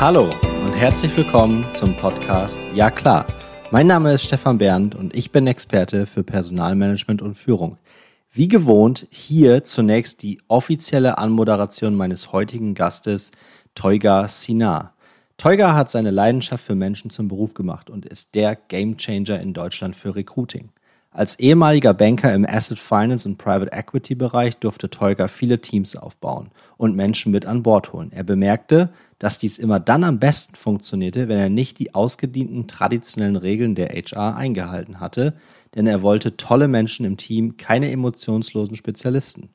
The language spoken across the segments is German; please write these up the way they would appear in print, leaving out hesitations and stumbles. Hallo und herzlich willkommen zum Podcast Ja klar. Mein Name ist Stefan Berndt und ich bin Experte für Personalmanagement und Führung. Wie gewohnt hier zunächst die offizielle Anmoderation meines heutigen Gastes Toygar Sinar. Toygar hat seine Leidenschaft für Menschen zum Beruf gemacht und ist der Gamechanger in Deutschland für Recruiting. Als ehemaliger Banker im Asset Finance und Private Equity Bereich durfte Toygar viele Teams aufbauen und Menschen mit an Bord holen. Er bemerkte, dass dies immer dann am besten funktionierte, wenn er nicht die ausgedienten traditionellen Regeln der HR eingehalten hatte, denn er wollte tolle Menschen im Team, keine emotionslosen Spezialisten.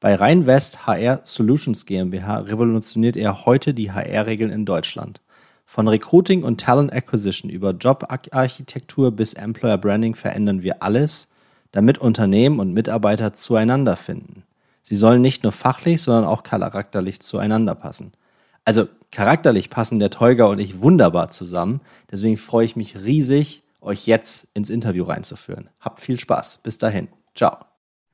Bei Rhein-West HR Solutions GmbH revolutioniert er heute die HR-Regeln in Deutschland. Von Recruiting und Talent Acquisition über Jobarchitektur bis Employer Branding verändern wir alles, damit Unternehmen und Mitarbeiter zueinander finden. Sie sollen nicht nur fachlich, sondern auch charakterlich zueinander passen. Also charakterlich passen der Toygar und ich wunderbar zusammen, deswegen freue ich mich riesig, euch jetzt ins Interview reinzuführen. Habt viel Spaß. Bis dahin. Ciao.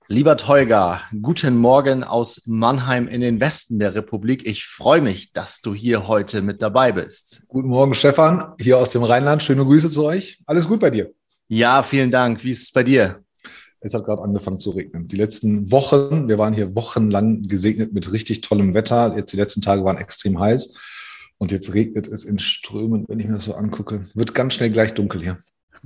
Lieber Toygar, guten Morgen aus Mannheim in den Westen der Republik. Ich freue mich, dass du hier heute mit dabei bist. Guten Morgen, Stefan, hier aus dem Rheinland. Schöne Grüße zu euch. Alles gut bei dir? Ja, vielen Dank. Wie ist es bei dir? Es hat gerade angefangen zu regnen. Die letzten Wochen, wir waren hier wochenlang gesegnet mit richtig tollem Wetter. Jetzt die letzten Tage waren extrem heiß und jetzt regnet es in Strömen, wenn ich mir das so angucke. Wird ganz schnell gleich dunkel hier.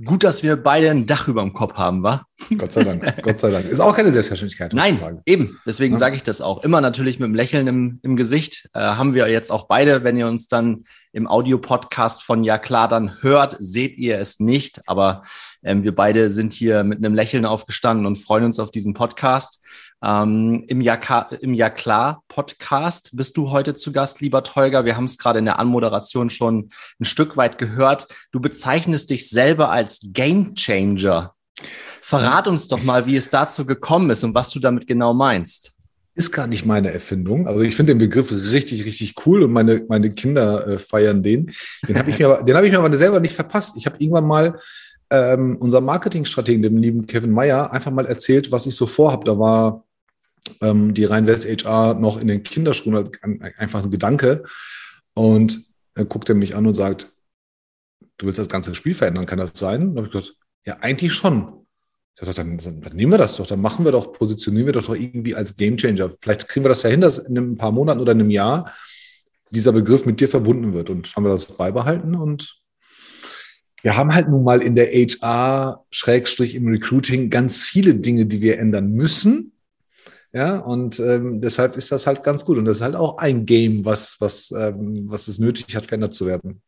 Gut, dass wir beide ein Dach über dem Kopf haben, wa? Gott sei Dank, Gott sei Dank. Ist auch keine Selbstverständlichkeit. Nein, eben. Deswegen sage ich das auch. Immer natürlich mit einem Lächeln im Gesicht. Haben wir jetzt auch beide. Wenn ihr uns dann im Audio-Podcast von Ja klar dann hört, seht ihr es nicht. Aber wir beide sind hier mit einem Lächeln aufgestanden und freuen uns auf diesen Podcast. Im Ja-Klar-Podcast bist du heute zu Gast, lieber Toygar. Wir haben es gerade in der Anmoderation schon ein Stück weit gehört. Du bezeichnest dich selber als Gamechanger. Verrat uns doch mal, wie es dazu gekommen ist und was du damit genau meinst. Ist gar nicht meine Erfindung. Also ich finde den Begriff richtig, richtig cool und meine Kinder feiern den. Den habe ich mir aber selber nicht verpasst. Ich habe irgendwann mal unser Marketingstrategen, dem lieben Kevin Meyer, einfach mal erzählt, was ich so vorhabe. Da war die Rhein-West HR noch in den Kinderschuhen, einfach ein Gedanke. Und dann guckt er mich an und sagt, du willst das ganze Spiel verändern, kann das sein? Und dann habe ich gesagt, ja, eigentlich schon. Ich dachte, dann nehmen wir das doch, dann machen wir doch, positionieren wir doch irgendwie als Gamechanger. Vielleicht kriegen wir das ja hin, dass in ein paar Monaten oder in einem Jahr dieser Begriff mit dir verbunden wird. Und haben wir das beibehalten und wir haben halt nun mal in der HR, Schrägstrich im Recruiting, ganz viele Dinge, die wir ändern müssen. Ja, und deshalb ist das halt ganz gut. Und das ist halt auch ein Game, was es nötig hat, verändert zu werden.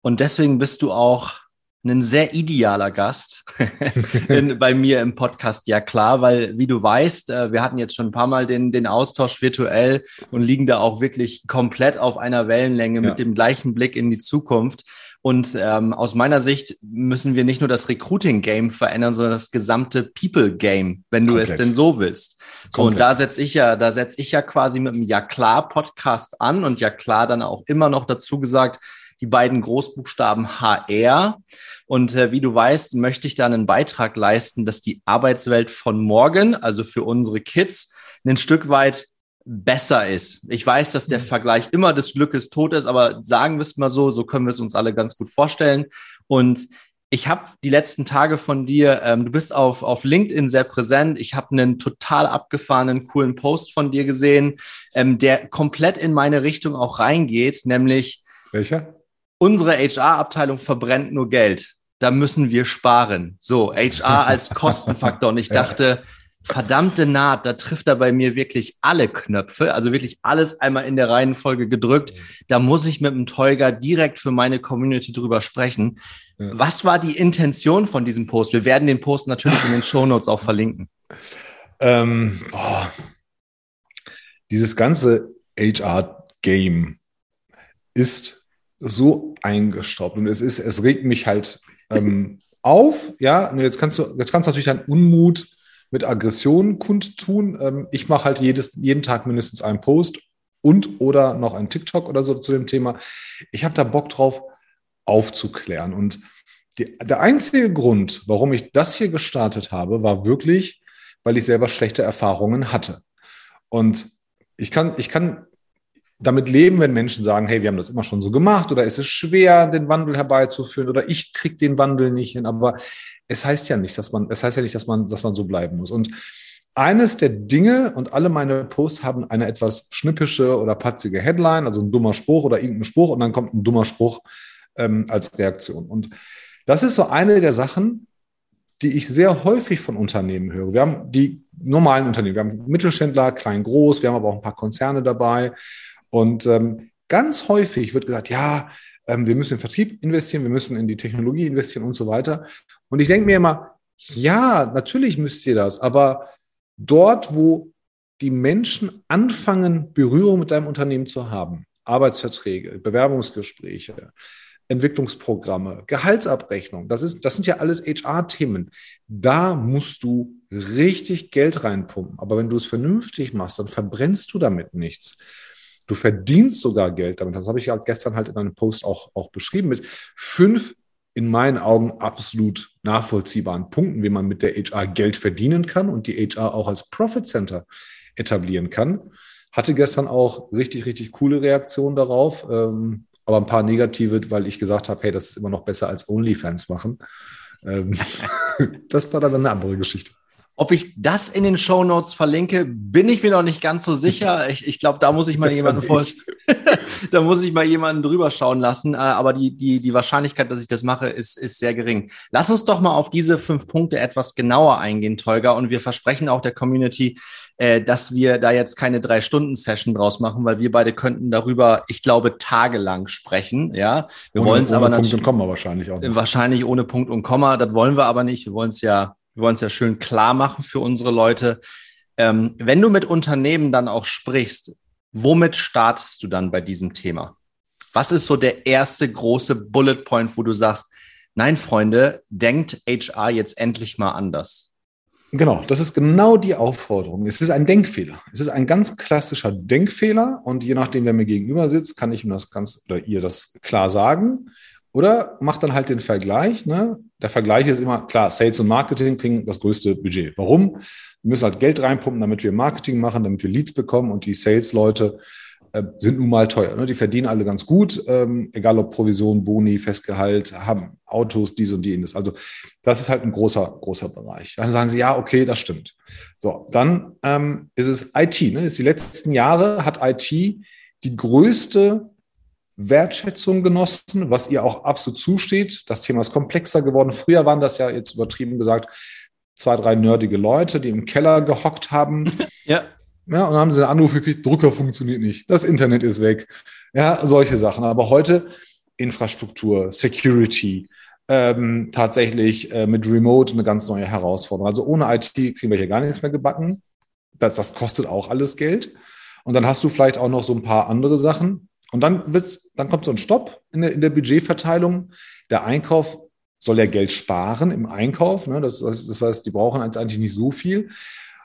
Und deswegen bist du auch ein sehr idealer Gast bei mir im Podcast, ja klar, weil, wie du weißt, wir hatten jetzt schon ein paar Mal den Austausch virtuell und liegen da auch wirklich komplett auf einer Wellenlänge mit dem gleichen Blick in die Zukunft. Und aus meiner Sicht müssen wir nicht nur das Recruiting-Game verändern, sondern das gesamte People-Game, wenn du es denn so willst. So, und da setze ich ja quasi mit dem Ja-Klar-Podcast an und Ja-Klar dann auch immer noch dazu gesagt, die beiden Großbuchstaben HR. Und wie du weißt, möchte ich da einen Beitrag leisten, dass die Arbeitswelt von morgen, also für unsere Kids, ein Stück weit besser ist. Ich weiß, dass der Vergleich immer des Glückes Tod ist, aber sagen wir es mal so können wir es uns alle ganz gut vorstellen. Und ich habe die letzten Tage von dir, du bist auf LinkedIn sehr präsent, ich habe einen total abgefahrenen, coolen Post von dir gesehen, der komplett in meine Richtung auch reingeht, nämlich welcher? Unsere HR-Abteilung verbrennt nur Geld, da müssen wir sparen. So, HR als Kostenfaktor. Und ich dachte, verdammte Naht, da trifft er bei mir wirklich alle Knöpfe, also wirklich alles einmal in der Reihenfolge gedrückt. Da muss ich mit dem Toygar direkt für meine Community drüber sprechen. Ja. Was war die Intention von diesem Post? Wir werden den Post natürlich in den Shownotes auch verlinken. Dieses ganze HR-Game ist so eingestaubt und es regt mich halt auf. Ja, und jetzt kannst du natürlich deinen Unmut mit Aggression kundtun. Ich mache halt jeden Tag mindestens einen Post und oder noch einen TikTok oder so zu dem Thema. Ich habe da Bock drauf, aufzuklären. Und der einzige Grund, warum ich das hier gestartet habe, war wirklich, weil ich selber schlechte Erfahrungen hatte. Und ich kann damit leben, wenn Menschen sagen, hey, wir haben das immer schon so gemacht oder es ist schwer, den Wandel herbeizuführen oder ich kriege den Wandel nicht hin. Aber es heißt ja nicht, dass man so bleiben muss. Und eines der Dinge, und alle meine Posts haben eine etwas schnippische oder patzige Headline, also ein dummer Spruch oder irgendein Spruch und dann kommt ein dummer Spruch als Reaktion. Und das ist so eine der Sachen, die ich sehr häufig von Unternehmen höre. Wir haben die normalen Unternehmen, wir haben Mittelständler, klein, groß, wir haben aber auch ein paar Konzerne dabei. Und ganz häufig wird gesagt, ja, wir müssen in Vertrieb investieren, wir müssen in die Technologie investieren und so weiter. Und ich denke mir immer, ja, natürlich müsst ihr das, aber dort, wo die Menschen anfangen, Berührung mit deinem Unternehmen zu haben, Arbeitsverträge, Bewerbungsgespräche, Entwicklungsprogramme, Gehaltsabrechnung, das sind ja alles HR-Themen. Da musst du richtig Geld reinpumpen. Aber wenn du es vernünftig machst, dann verbrennst du damit nichts. Du verdienst sogar Geld damit. Das habe ich ja gestern halt in einem Post auch beschrieben mit 5 in meinen Augen absolut nachvollziehbaren Punkten, wie man mit der HR Geld verdienen kann und die HR auch als Profit Center etablieren kann. Hatte gestern auch richtig, richtig coole Reaktionen darauf, aber ein paar negative, weil ich gesagt habe, hey, das ist immer noch besser als OnlyFans machen. Das war dann eine andere Geschichte. Ob ich das in den Shownotes verlinke, bin ich mir noch nicht ganz so sicher. Ich glaube, da muss ich mal jemanden drüber schauen lassen. Aber die Wahrscheinlichkeit, dass ich das mache, ist sehr gering. Lass uns doch mal auf diese 5 Punkte etwas genauer eingehen, Toygar. Und wir versprechen auch der Community, dass wir da jetzt keine 3-Stunden-Session draus machen, weil wir beide könnten darüber, ich glaube, tagelang sprechen. Ja, wir wollen es aber natürlich. Ohne Punkt und Komma wahrscheinlich auch. Nicht. Wahrscheinlich ohne Punkt und Komma. Das wollen wir aber nicht. Wir wollen es ja schön klar machen für unsere Leute. Wenn du mit Unternehmen dann auch sprichst, womit startest du dann bei diesem Thema? Was ist so der erste große Bullet Point, wo du sagst, nein, Freunde, denkt HR jetzt endlich mal anders? Genau, das ist genau die Aufforderung. Es ist ein Denkfehler. Es ist ein ganz klassischer Denkfehler und je nachdem, wer mir gegenüber sitzt, kann ich ihm das ganz oder ihr das klar sagen. Oder macht dann halt den Vergleich. Ne? Der Vergleich ist immer, klar, Sales und Marketing kriegen das größte Budget. Warum? Wir müssen halt Geld reinpumpen, damit wir Marketing machen, damit wir Leads bekommen. Und die Sales-Leute sind nun mal teuer. Ne? Die verdienen alle ganz gut, egal ob Provision, Boni, Festgehalt, haben Autos, dies und jenes. Also das ist halt ein großer, großer Bereich. Dann sagen sie, ja, okay, das stimmt. So, dann ist es IT. Ne? Die letzten Jahre hat IT die größte Wertschätzung genossen, was ihr auch absolut zusteht. Das Thema ist komplexer geworden. Früher waren das ja, jetzt übertrieben gesagt, 2-3 nerdige Leute, die im Keller gehockt haben. Ja, und dann haben sie einen Anruf gekriegt, Drucker funktioniert nicht, das Internet ist weg. Ja, solche Sachen. Aber heute Infrastruktur, Security, tatsächlich mit Remote eine ganz neue Herausforderung. Also ohne IT kriegen wir hier gar nichts mehr gebacken. Das kostet auch alles Geld. Und dann hast du vielleicht auch noch so ein paar andere Sachen. Und dann kommt so ein Stopp in der Budgetverteilung. Der Einkauf soll ja Geld sparen im Einkauf. Ne? Das heißt, die brauchen eigentlich nicht so viel.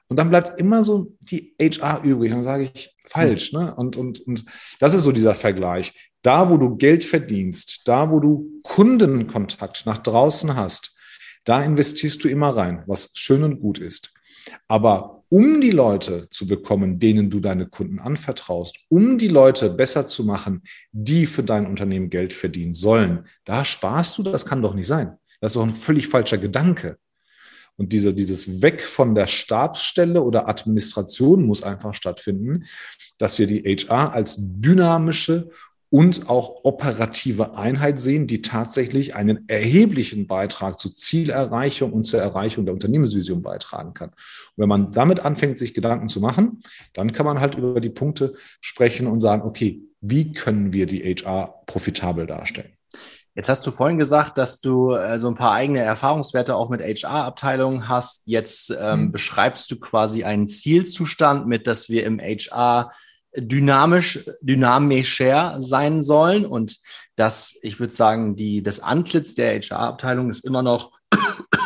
Und dann bleibt immer so die HR übrig. Und dann sage ich, falsch. Ne? Und das ist so dieser Vergleich. Da, wo du Geld verdienst, da, wo du Kundenkontakt nach draußen hast, da investierst du immer rein, was schön und gut ist. Aber um die Leute zu bekommen, denen du deine Kunden anvertraust, um die Leute besser zu machen, die für dein Unternehmen Geld verdienen sollen, da sparst du, das kann doch nicht sein. Das ist doch ein völlig falscher Gedanke. Und dieses Weg von der Stabsstelle oder Administration muss einfach stattfinden, dass wir die HR als dynamische und auch operative Einheit sehen, die tatsächlich einen erheblichen Beitrag zur Zielerreichung und zur Erreichung der Unternehmensvision beitragen kann. Und wenn man damit anfängt, sich Gedanken zu machen, dann kann man halt über die Punkte sprechen und sagen, okay, wie können wir die HR profitabel darstellen? Jetzt hast du vorhin gesagt, dass du so ein paar eigene Erfahrungswerte auch mit HR-Abteilungen hast. Jetzt beschreibst du quasi einen Zielzustand mit, dass wir im HR dynamischer sein sollen und das, ich würde sagen, das Antlitz der HR-Abteilung ist immer noch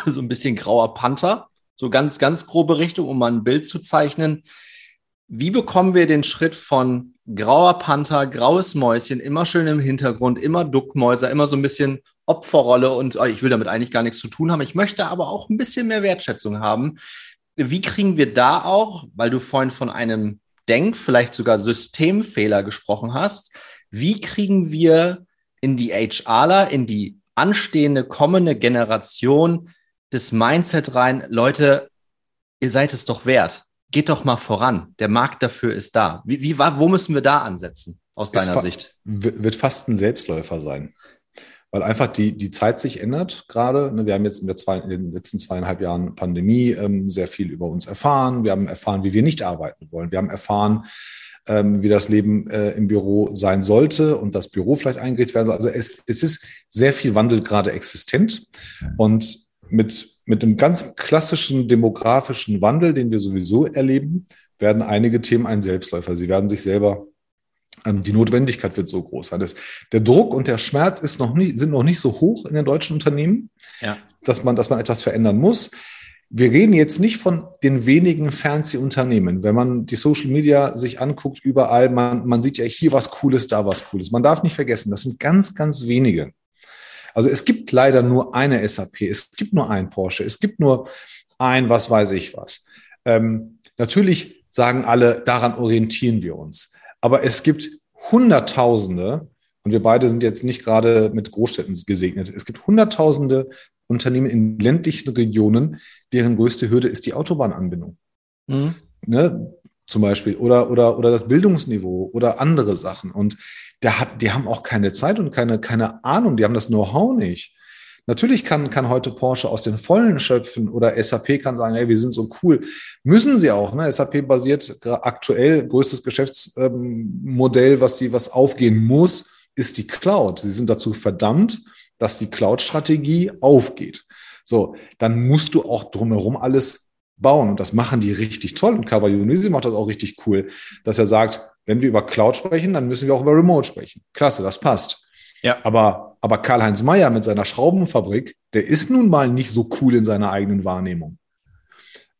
so ein bisschen grauer Panther, so ganz, ganz grobe Richtung, um mal ein Bild zu zeichnen. Wie bekommen wir den Schritt von grauer Panther, graues Mäuschen, immer schön im Hintergrund, immer Duckmäuser, immer so ein bisschen Opferrolle und ich will damit eigentlich gar nichts zu tun haben, ich möchte aber auch ein bisschen mehr Wertschätzung haben. Wie kriegen wir da auch, weil du vorhin von einem vielleicht sogar Systemfehler gesprochen hast. Wie kriegen wir in die HRler, in die anstehende, kommende Generation das Mindset rein? Leute, ihr seid es doch wert. Geht doch mal voran. Der Markt dafür ist da. Wo müssen wir da ansetzen aus deiner Sicht? Wird fast ein Selbstläufer sein. Weil einfach die Zeit sich ändert gerade. Wir haben jetzt in den letzten 2,5 Jahren Pandemie sehr viel über uns erfahren. Wir haben erfahren, wie wir nicht arbeiten wollen. Wir haben erfahren, wie das Leben im Büro sein sollte und das Büro vielleicht eingerichtet werden soll. Also es ist sehr viel Wandel gerade existent. Und mit einem ganz klassischen demografischen Wandel, den wir sowieso erleben, werden einige Themen ein Selbstläufer. Sie werden sich selber, die Notwendigkeit wird so groß sein. Der Druck und der Schmerz sind noch nicht so hoch in den deutschen Unternehmen, ja, dass man etwas verändern muss. Wir reden jetzt nicht von den wenigen Fernsehunternehmen. Wenn man die Social Media sich anguckt, überall, man sieht ja hier was Cooles, da was Cooles. Man darf nicht vergessen, das sind ganz, ganz wenige. Also es gibt leider nur eine SAP, es gibt nur ein Porsche, es gibt nur ein was weiß ich was. Natürlich sagen alle, daran orientieren wir uns. Aber es gibt Hunderttausende, und wir beide sind jetzt nicht gerade mit Großstädten gesegnet, es gibt Hunderttausende Unternehmen in ländlichen Regionen, deren größte Hürde ist die Autobahnanbindung. Mhm. Ne? Zum Beispiel, oder das Bildungsniveau oder andere Sachen. Und die haben auch keine Zeit und keine Ahnung, die haben das Know-how nicht. Natürlich kann heute Porsche aus den Vollen schöpfen oder SAP kann sagen, hey, wir sind so cool. Müssen sie auch, ne? SAP basiert aktuell, größtes Geschäftsmodell, was aufgehen muss, ist die Cloud. Sie sind dazu verdammt, dass die Cloud-Strategie aufgeht. So, dann musst du auch drumherum alles bauen. Und das machen die richtig toll. Und Kawayunisi macht das auch richtig cool, dass er sagt, wenn wir über Cloud sprechen, dann müssen wir auch über Remote sprechen. Klasse, das passt. Ja. Aber Karl-Heinz Meyer mit seiner Schraubenfabrik, der ist nun mal nicht so cool in seiner eigenen Wahrnehmung.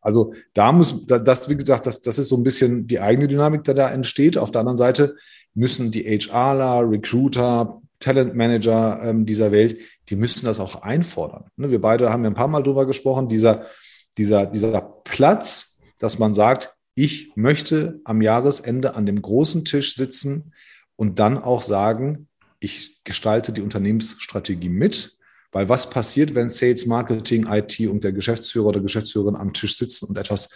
Also wie gesagt, das ist so ein bisschen die eigene Dynamik, die da entsteht. Auf der anderen Seite müssen die HRler, Recruiter, Talentmanager dieser Welt, die müssen das auch einfordern. Ne? Wir beide haben ja ein paar Mal drüber gesprochen, dieser Platz, dass man sagt, ich möchte am Jahresende an dem großen Tisch sitzen und dann auch sagen, ich gestalte die Unternehmensstrategie mit, weil was passiert, wenn Sales, Marketing, IT und der Geschäftsführer oder Geschäftsführerin am Tisch sitzen und etwas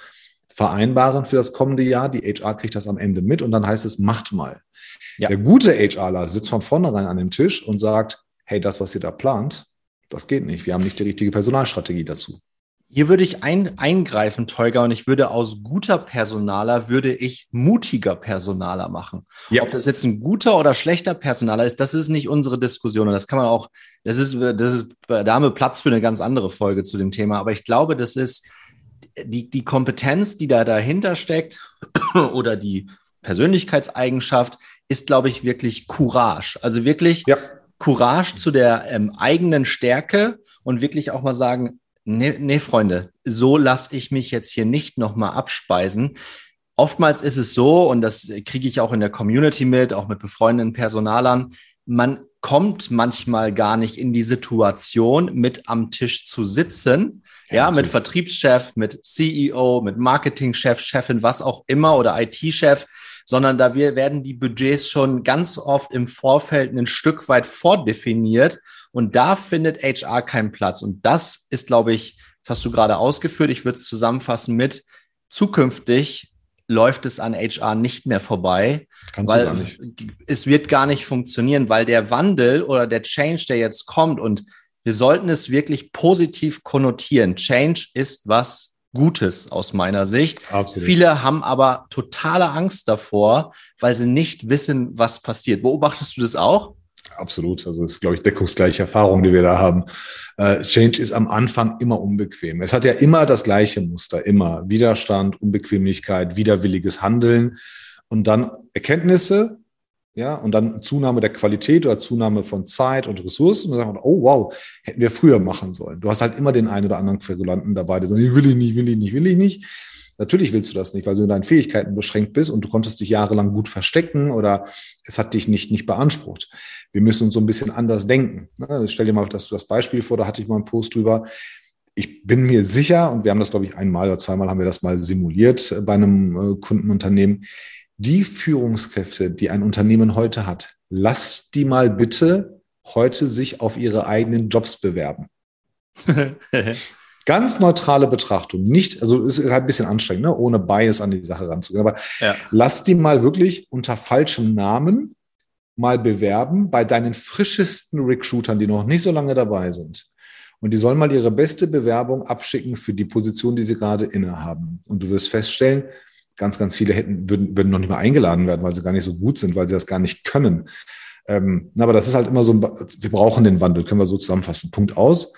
vereinbaren für das kommende Jahr? Die HR kriegt das am Ende mit und dann heißt es, macht mal. Ja. Der gute HRler sitzt von vornherein an dem Tisch und sagt, hey, das, was ihr da plant, das geht nicht. Wir haben nicht die richtige Personalstrategie dazu. Hier würde ich eingreifen, Toygar, und ich würde aus guter Personaler, würde ich mutiger Personaler machen. Ja. Ob das jetzt ein guter oder schlechter Personaler ist, das ist nicht unsere Diskussion. Und das kann man auch, da haben wir Platz für eine ganz andere Folge zu dem Thema. Aber ich glaube, das ist die Kompetenz, die da dahinter steckt oder die Persönlichkeitseigenschaft ist, glaube ich, wirklich Courage. Also wirklich Courage zu der eigenen Stärke und wirklich auch mal sagen, Nee, Freunde, so lasse ich mich jetzt hier nicht nochmal abspeisen. Oftmals ist es so, und das kriege ich auch in der Community mit, auch mit befreundeten Personalern, man kommt manchmal gar nicht in die Situation, mit am Tisch zu sitzen, ja, mit Vertriebschef, mit CEO, mit Marketingchef, Chefin, was auch immer, oder IT-Chef, sondern da werden die Budgets schon ganz oft im Vorfeld ein Stück weit vordefiniert. Und da findet HR keinen Platz. Und das ist, glaube ich, das hast du gerade ausgeführt. Ich würde es zusammenfassen mit, zukünftig läuft es an HR nicht mehr vorbei. Kannst du gar nicht. Es wird gar nicht funktionieren, weil der Wandel oder der Change, der jetzt kommt, und wir sollten es wirklich positiv konnotieren. Change ist was Gutes aus meiner Sicht. Absolut. Viele haben aber totale Angst davor, weil sie nicht wissen, was passiert. Beobachtest du das auch? Absolut. Also das ist, glaube ich, deckungsgleiche Erfahrung, die wir da haben. Change ist am Anfang immer unbequem. Es hat ja immer das gleiche Muster, immer Widerstand, Unbequemlichkeit, widerwilliges Handeln und dann Erkenntnisse, ja, und dann Zunahme der Qualität oder Zunahme von Zeit und Ressourcen. Und dann sagt man, oh wow, hätten wir früher machen sollen. Du hast halt immer den einen oder anderen Querulanten dabei, der sagt, will ich nicht. Natürlich willst du das nicht, weil du in deinen Fähigkeiten beschränkt bist und du konntest dich jahrelang gut verstecken oder es hat dich nicht beansprucht. Wir müssen uns so ein bisschen anders denken. Stell dir mal das Beispiel vor, da hatte ich mal einen Post drüber. Ich bin mir sicher, und wir haben das, glaube ich, einmal oder zweimal haben wir das mal simuliert bei einem Kundenunternehmen, die Führungskräfte, die ein Unternehmen heute hat, lasst die mal bitte heute sich auf ihre eigenen Jobs bewerben. Ganz neutrale Betrachtung. Nicht, also ist halt ein bisschen anstrengend, ne? Ohne Bias an die Sache ranzugehen. Aber ja, lasst die mal wirklich unter falschem Namen mal bewerben bei deinen frischesten Recruitern, die noch nicht so lange dabei sind. Und die sollen mal ihre beste Bewerbung abschicken für die Position, die sie gerade innehaben. Und du wirst feststellen, ganz, ganz viele würden noch nicht mal eingeladen werden, weil sie gar nicht so gut sind, weil sie das gar nicht können. Aber das ist halt immer so, wir brauchen den Wandel, können wir so zusammenfassen. Punkt aus.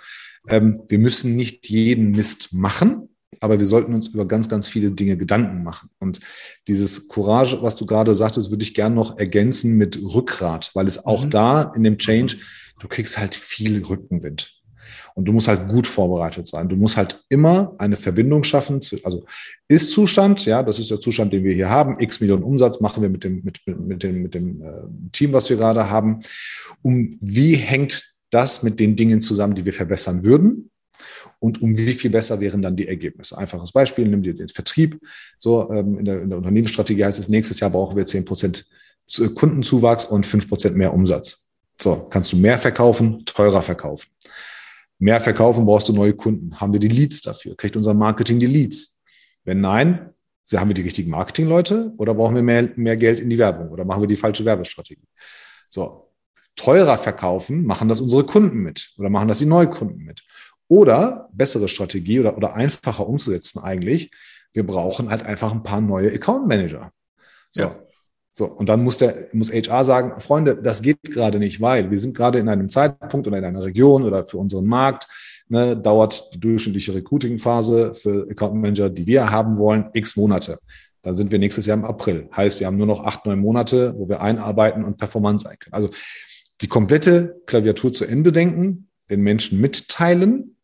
Wir müssen nicht jeden Mist machen, aber wir sollten uns über ganz, ganz viele Dinge Gedanken machen. Und dieses Courage, was du gerade sagtest, würde ich gerne noch ergänzen mit Rückgrat, weil es auch da in dem Change, du kriegst halt viel Rückenwind. Und du musst halt gut vorbereitet sein. Du musst halt immer eine Verbindung schaffen. Also Ist-Zustand, ja, das ist der Zustand, den wir hier haben. X Millionen Umsatz machen wir mit dem Team, was wir gerade haben. Um wie hängt das mit den Dingen zusammen, die wir verbessern würden? Und um wie viel besser wären dann die Ergebnisse? Einfaches Beispiel, nimm dir den Vertrieb. So, in der Unternehmensstrategie heißt es, nächstes Jahr brauchen wir 10% Kundenzuwachs und 5% mehr Umsatz. So, kannst du mehr verkaufen, teurer verkaufen. Mehr verkaufen, brauchst du neue Kunden. Haben wir die Leads dafür? Kriegt unser Marketing die Leads? Wenn nein, haben wir die richtigen Marketingleute oder brauchen wir mehr Geld in die Werbung oder machen wir die falsche Werbestrategie? So, teurer verkaufen, machen das unsere Kunden mit oder machen das die Neukunden mit? Oder bessere Strategie oder einfacher umzusetzen eigentlich, wir brauchen halt einfach ein paar neue Account Manager. So. Ja. So, und dann muss HR sagen, Freunde, das geht gerade nicht, weil wir sind gerade in einem Zeitpunkt oder in einer Region oder für unseren Markt, ne, dauert die durchschnittliche Recruiting-Phase für Account Manager, die wir haben wollen, x Monate. Dann sind wir nächstes Jahr im April. Heißt, wir haben nur noch 8, 9 Monate, wo wir einarbeiten und performant sein können. Also die komplette Klaviatur zu Ende denken, den Menschen mitteilen,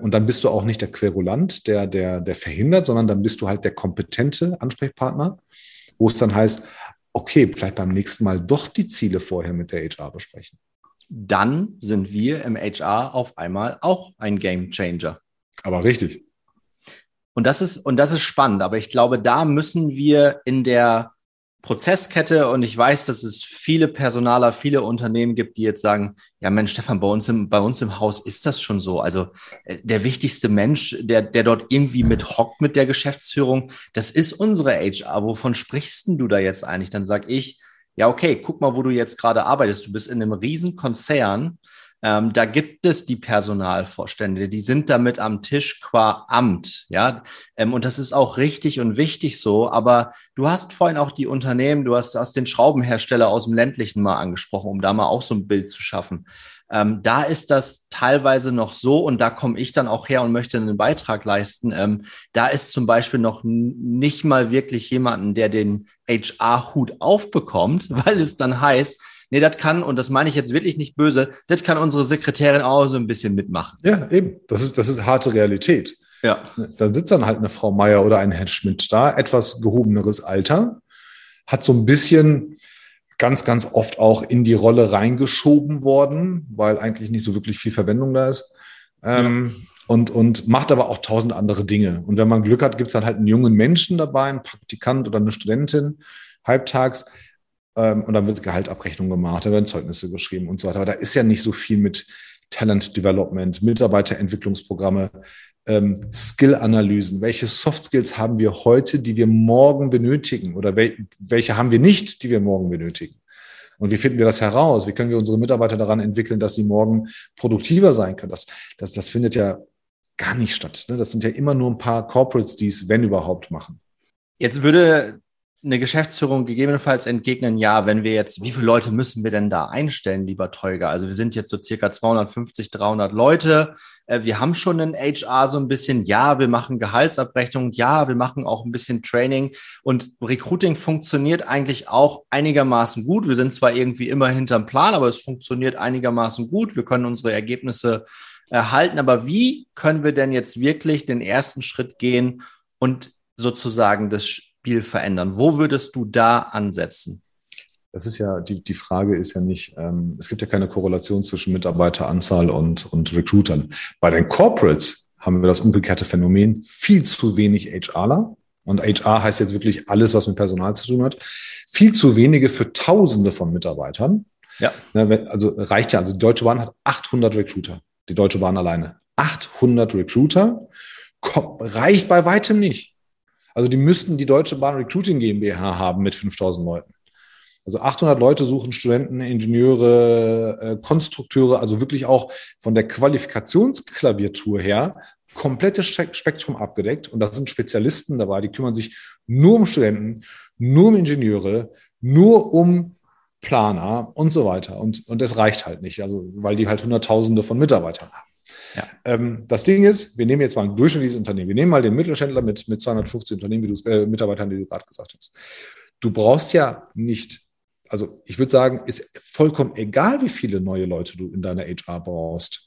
und dann bist du auch nicht der Querulant, der verhindert, sondern dann bist du halt der kompetente Ansprechpartner, wo es dann heißt, okay, vielleicht beim nächsten Mal doch die Ziele vorher mit der HR besprechen. Dann sind wir im HR auf einmal auch ein Game Changer. Aber richtig. Und das ist spannend, aber ich glaube, da müssen wir in der Prozesskette, und ich weiß, dass es viele Personaler, viele Unternehmen gibt, die jetzt sagen, ja Mensch, Stefan, bei uns im Haus ist das schon so. Also der wichtigste Mensch, der dort irgendwie mit hockt mit der Geschäftsführung, das ist unsere HR. Wovon sprichst denn du da jetzt eigentlich? Dann sage ich, ja okay, guck mal, wo du jetzt gerade arbeitest. Du bist in einem riesen Konzern, da gibt es die Personalvorstände, die sind damit am Tisch qua Amt, ja, und das ist auch richtig und wichtig so, aber du hast vorhin auch die Unternehmen, du hast den Schraubenhersteller aus dem Ländlichen mal angesprochen, um da mal auch so ein Bild zu schaffen. Da ist das teilweise noch so, und da komme ich dann auch her und möchte einen Beitrag leisten, da ist zum Beispiel noch nicht mal wirklich jemanden, der den HR-Hut aufbekommt, weil es dann heißt, nee, das kann, und das meine ich jetzt wirklich nicht böse, das kann unsere Sekretärin auch so ein bisschen mitmachen. Ja, eben. Das ist harte Realität. Ja. Dann sitzt dann halt eine Frau Meyer oder ein Herr Schmidt da, etwas gehobeneres Alter, hat so ein bisschen ganz, ganz oft auch in die Rolle reingeschoben worden, weil eigentlich nicht so wirklich viel Verwendung da ist. Und macht aber auch 1000 andere Dinge. Und wenn man Glück hat, gibt es dann halt einen jungen Menschen dabei, einen Praktikant oder eine Studentin, halbtags, und dann wird Gehaltabrechnung gemacht, dann werden Zeugnisse geschrieben und so weiter. Aber da ist ja nicht so viel mit Talent Development, Mitarbeiterentwicklungsprogramme, Skill-Analysen. Welche Soft Skills haben wir heute, die wir morgen benötigen? Oder welche haben wir nicht, die wir morgen benötigen? Und wie finden wir das heraus? Wie können wir unsere Mitarbeiter daran entwickeln, dass sie morgen produktiver sein können? Das findet ja gar nicht statt. Ne? Das sind ja immer nur ein paar Corporates, die es, wenn überhaupt, machen. Jetzt würde eine Geschäftsführung gegebenenfalls entgegnen, ja, wenn wir jetzt, wie viele Leute müssen wir denn da einstellen, lieber Toygar? Also wir sind jetzt so circa 250, 300 Leute. Wir haben schon einen HR so ein bisschen, ja, wir machen Gehaltsabrechnung, ja, wir machen auch ein bisschen Training, und Recruiting funktioniert eigentlich auch einigermaßen gut. Wir sind zwar irgendwie immer hinterm Plan, aber es funktioniert einigermaßen gut. Wir können unsere Ergebnisse erhalten, aber wie können wir denn jetzt wirklich den ersten Schritt gehen und sozusagen das verändern? Wo würdest du da ansetzen? Das ist ja, die Frage ist ja nicht, es gibt ja keine Korrelation zwischen Mitarbeiteranzahl und Recruitern. Bei den Corporates haben wir das umgekehrte Phänomen, viel zu wenig HRler. Und HR heißt jetzt wirklich alles, was mit Personal zu tun hat. Viel zu wenige für Tausende von Mitarbeitern. Ja. Also reicht ja, also die Deutsche Bahn hat 800 Recruiter. Die Deutsche Bahn alleine. 800 Recruiter reicht bei weitem nicht. Also die müssten die Deutsche Bahn Recruiting GmbH haben mit 5000 Leuten. Also 800 Leute suchen Studenten, Ingenieure, Konstrukteure, also wirklich auch von der Qualifikationsklaviatur her komplettes Spektrum abgedeckt. Und da sind Spezialisten dabei, die kümmern sich nur um Studenten, nur um Ingenieure, nur um Planer und so weiter. Und das reicht halt nicht, also weil die halt Hunderttausende von Mitarbeitern haben. Ja. Das Ding ist, wir nehmen jetzt mal ein durchschnittliches Unternehmen. Wir nehmen mal den Mittelständler mit 250 Unternehmen, Mitarbeitern, die du gerade gesagt hast. Du brauchst ja nicht, also ich würde sagen, ist vollkommen egal, wie viele neue Leute du in deiner HR brauchst.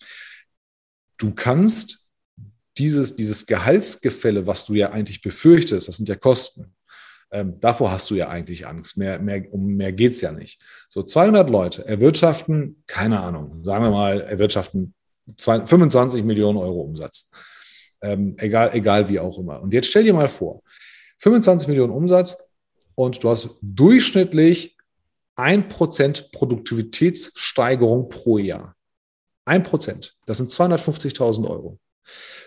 Du kannst dieses Gehaltsgefälle, was du ja eigentlich befürchtest, das sind ja Kosten, davor hast du ja eigentlich Angst. Um mehr geht es ja nicht. So 200 Leute erwirtschaften, keine Ahnung, sagen wir mal, erwirtschaften 25 Millionen Euro Umsatz. Egal wie auch immer. Und jetzt stell dir mal vor, 25 Millionen Umsatz und du hast durchschnittlich 1% Produktivitätssteigerung pro Jahr. 1%, das sind 250.000 Euro.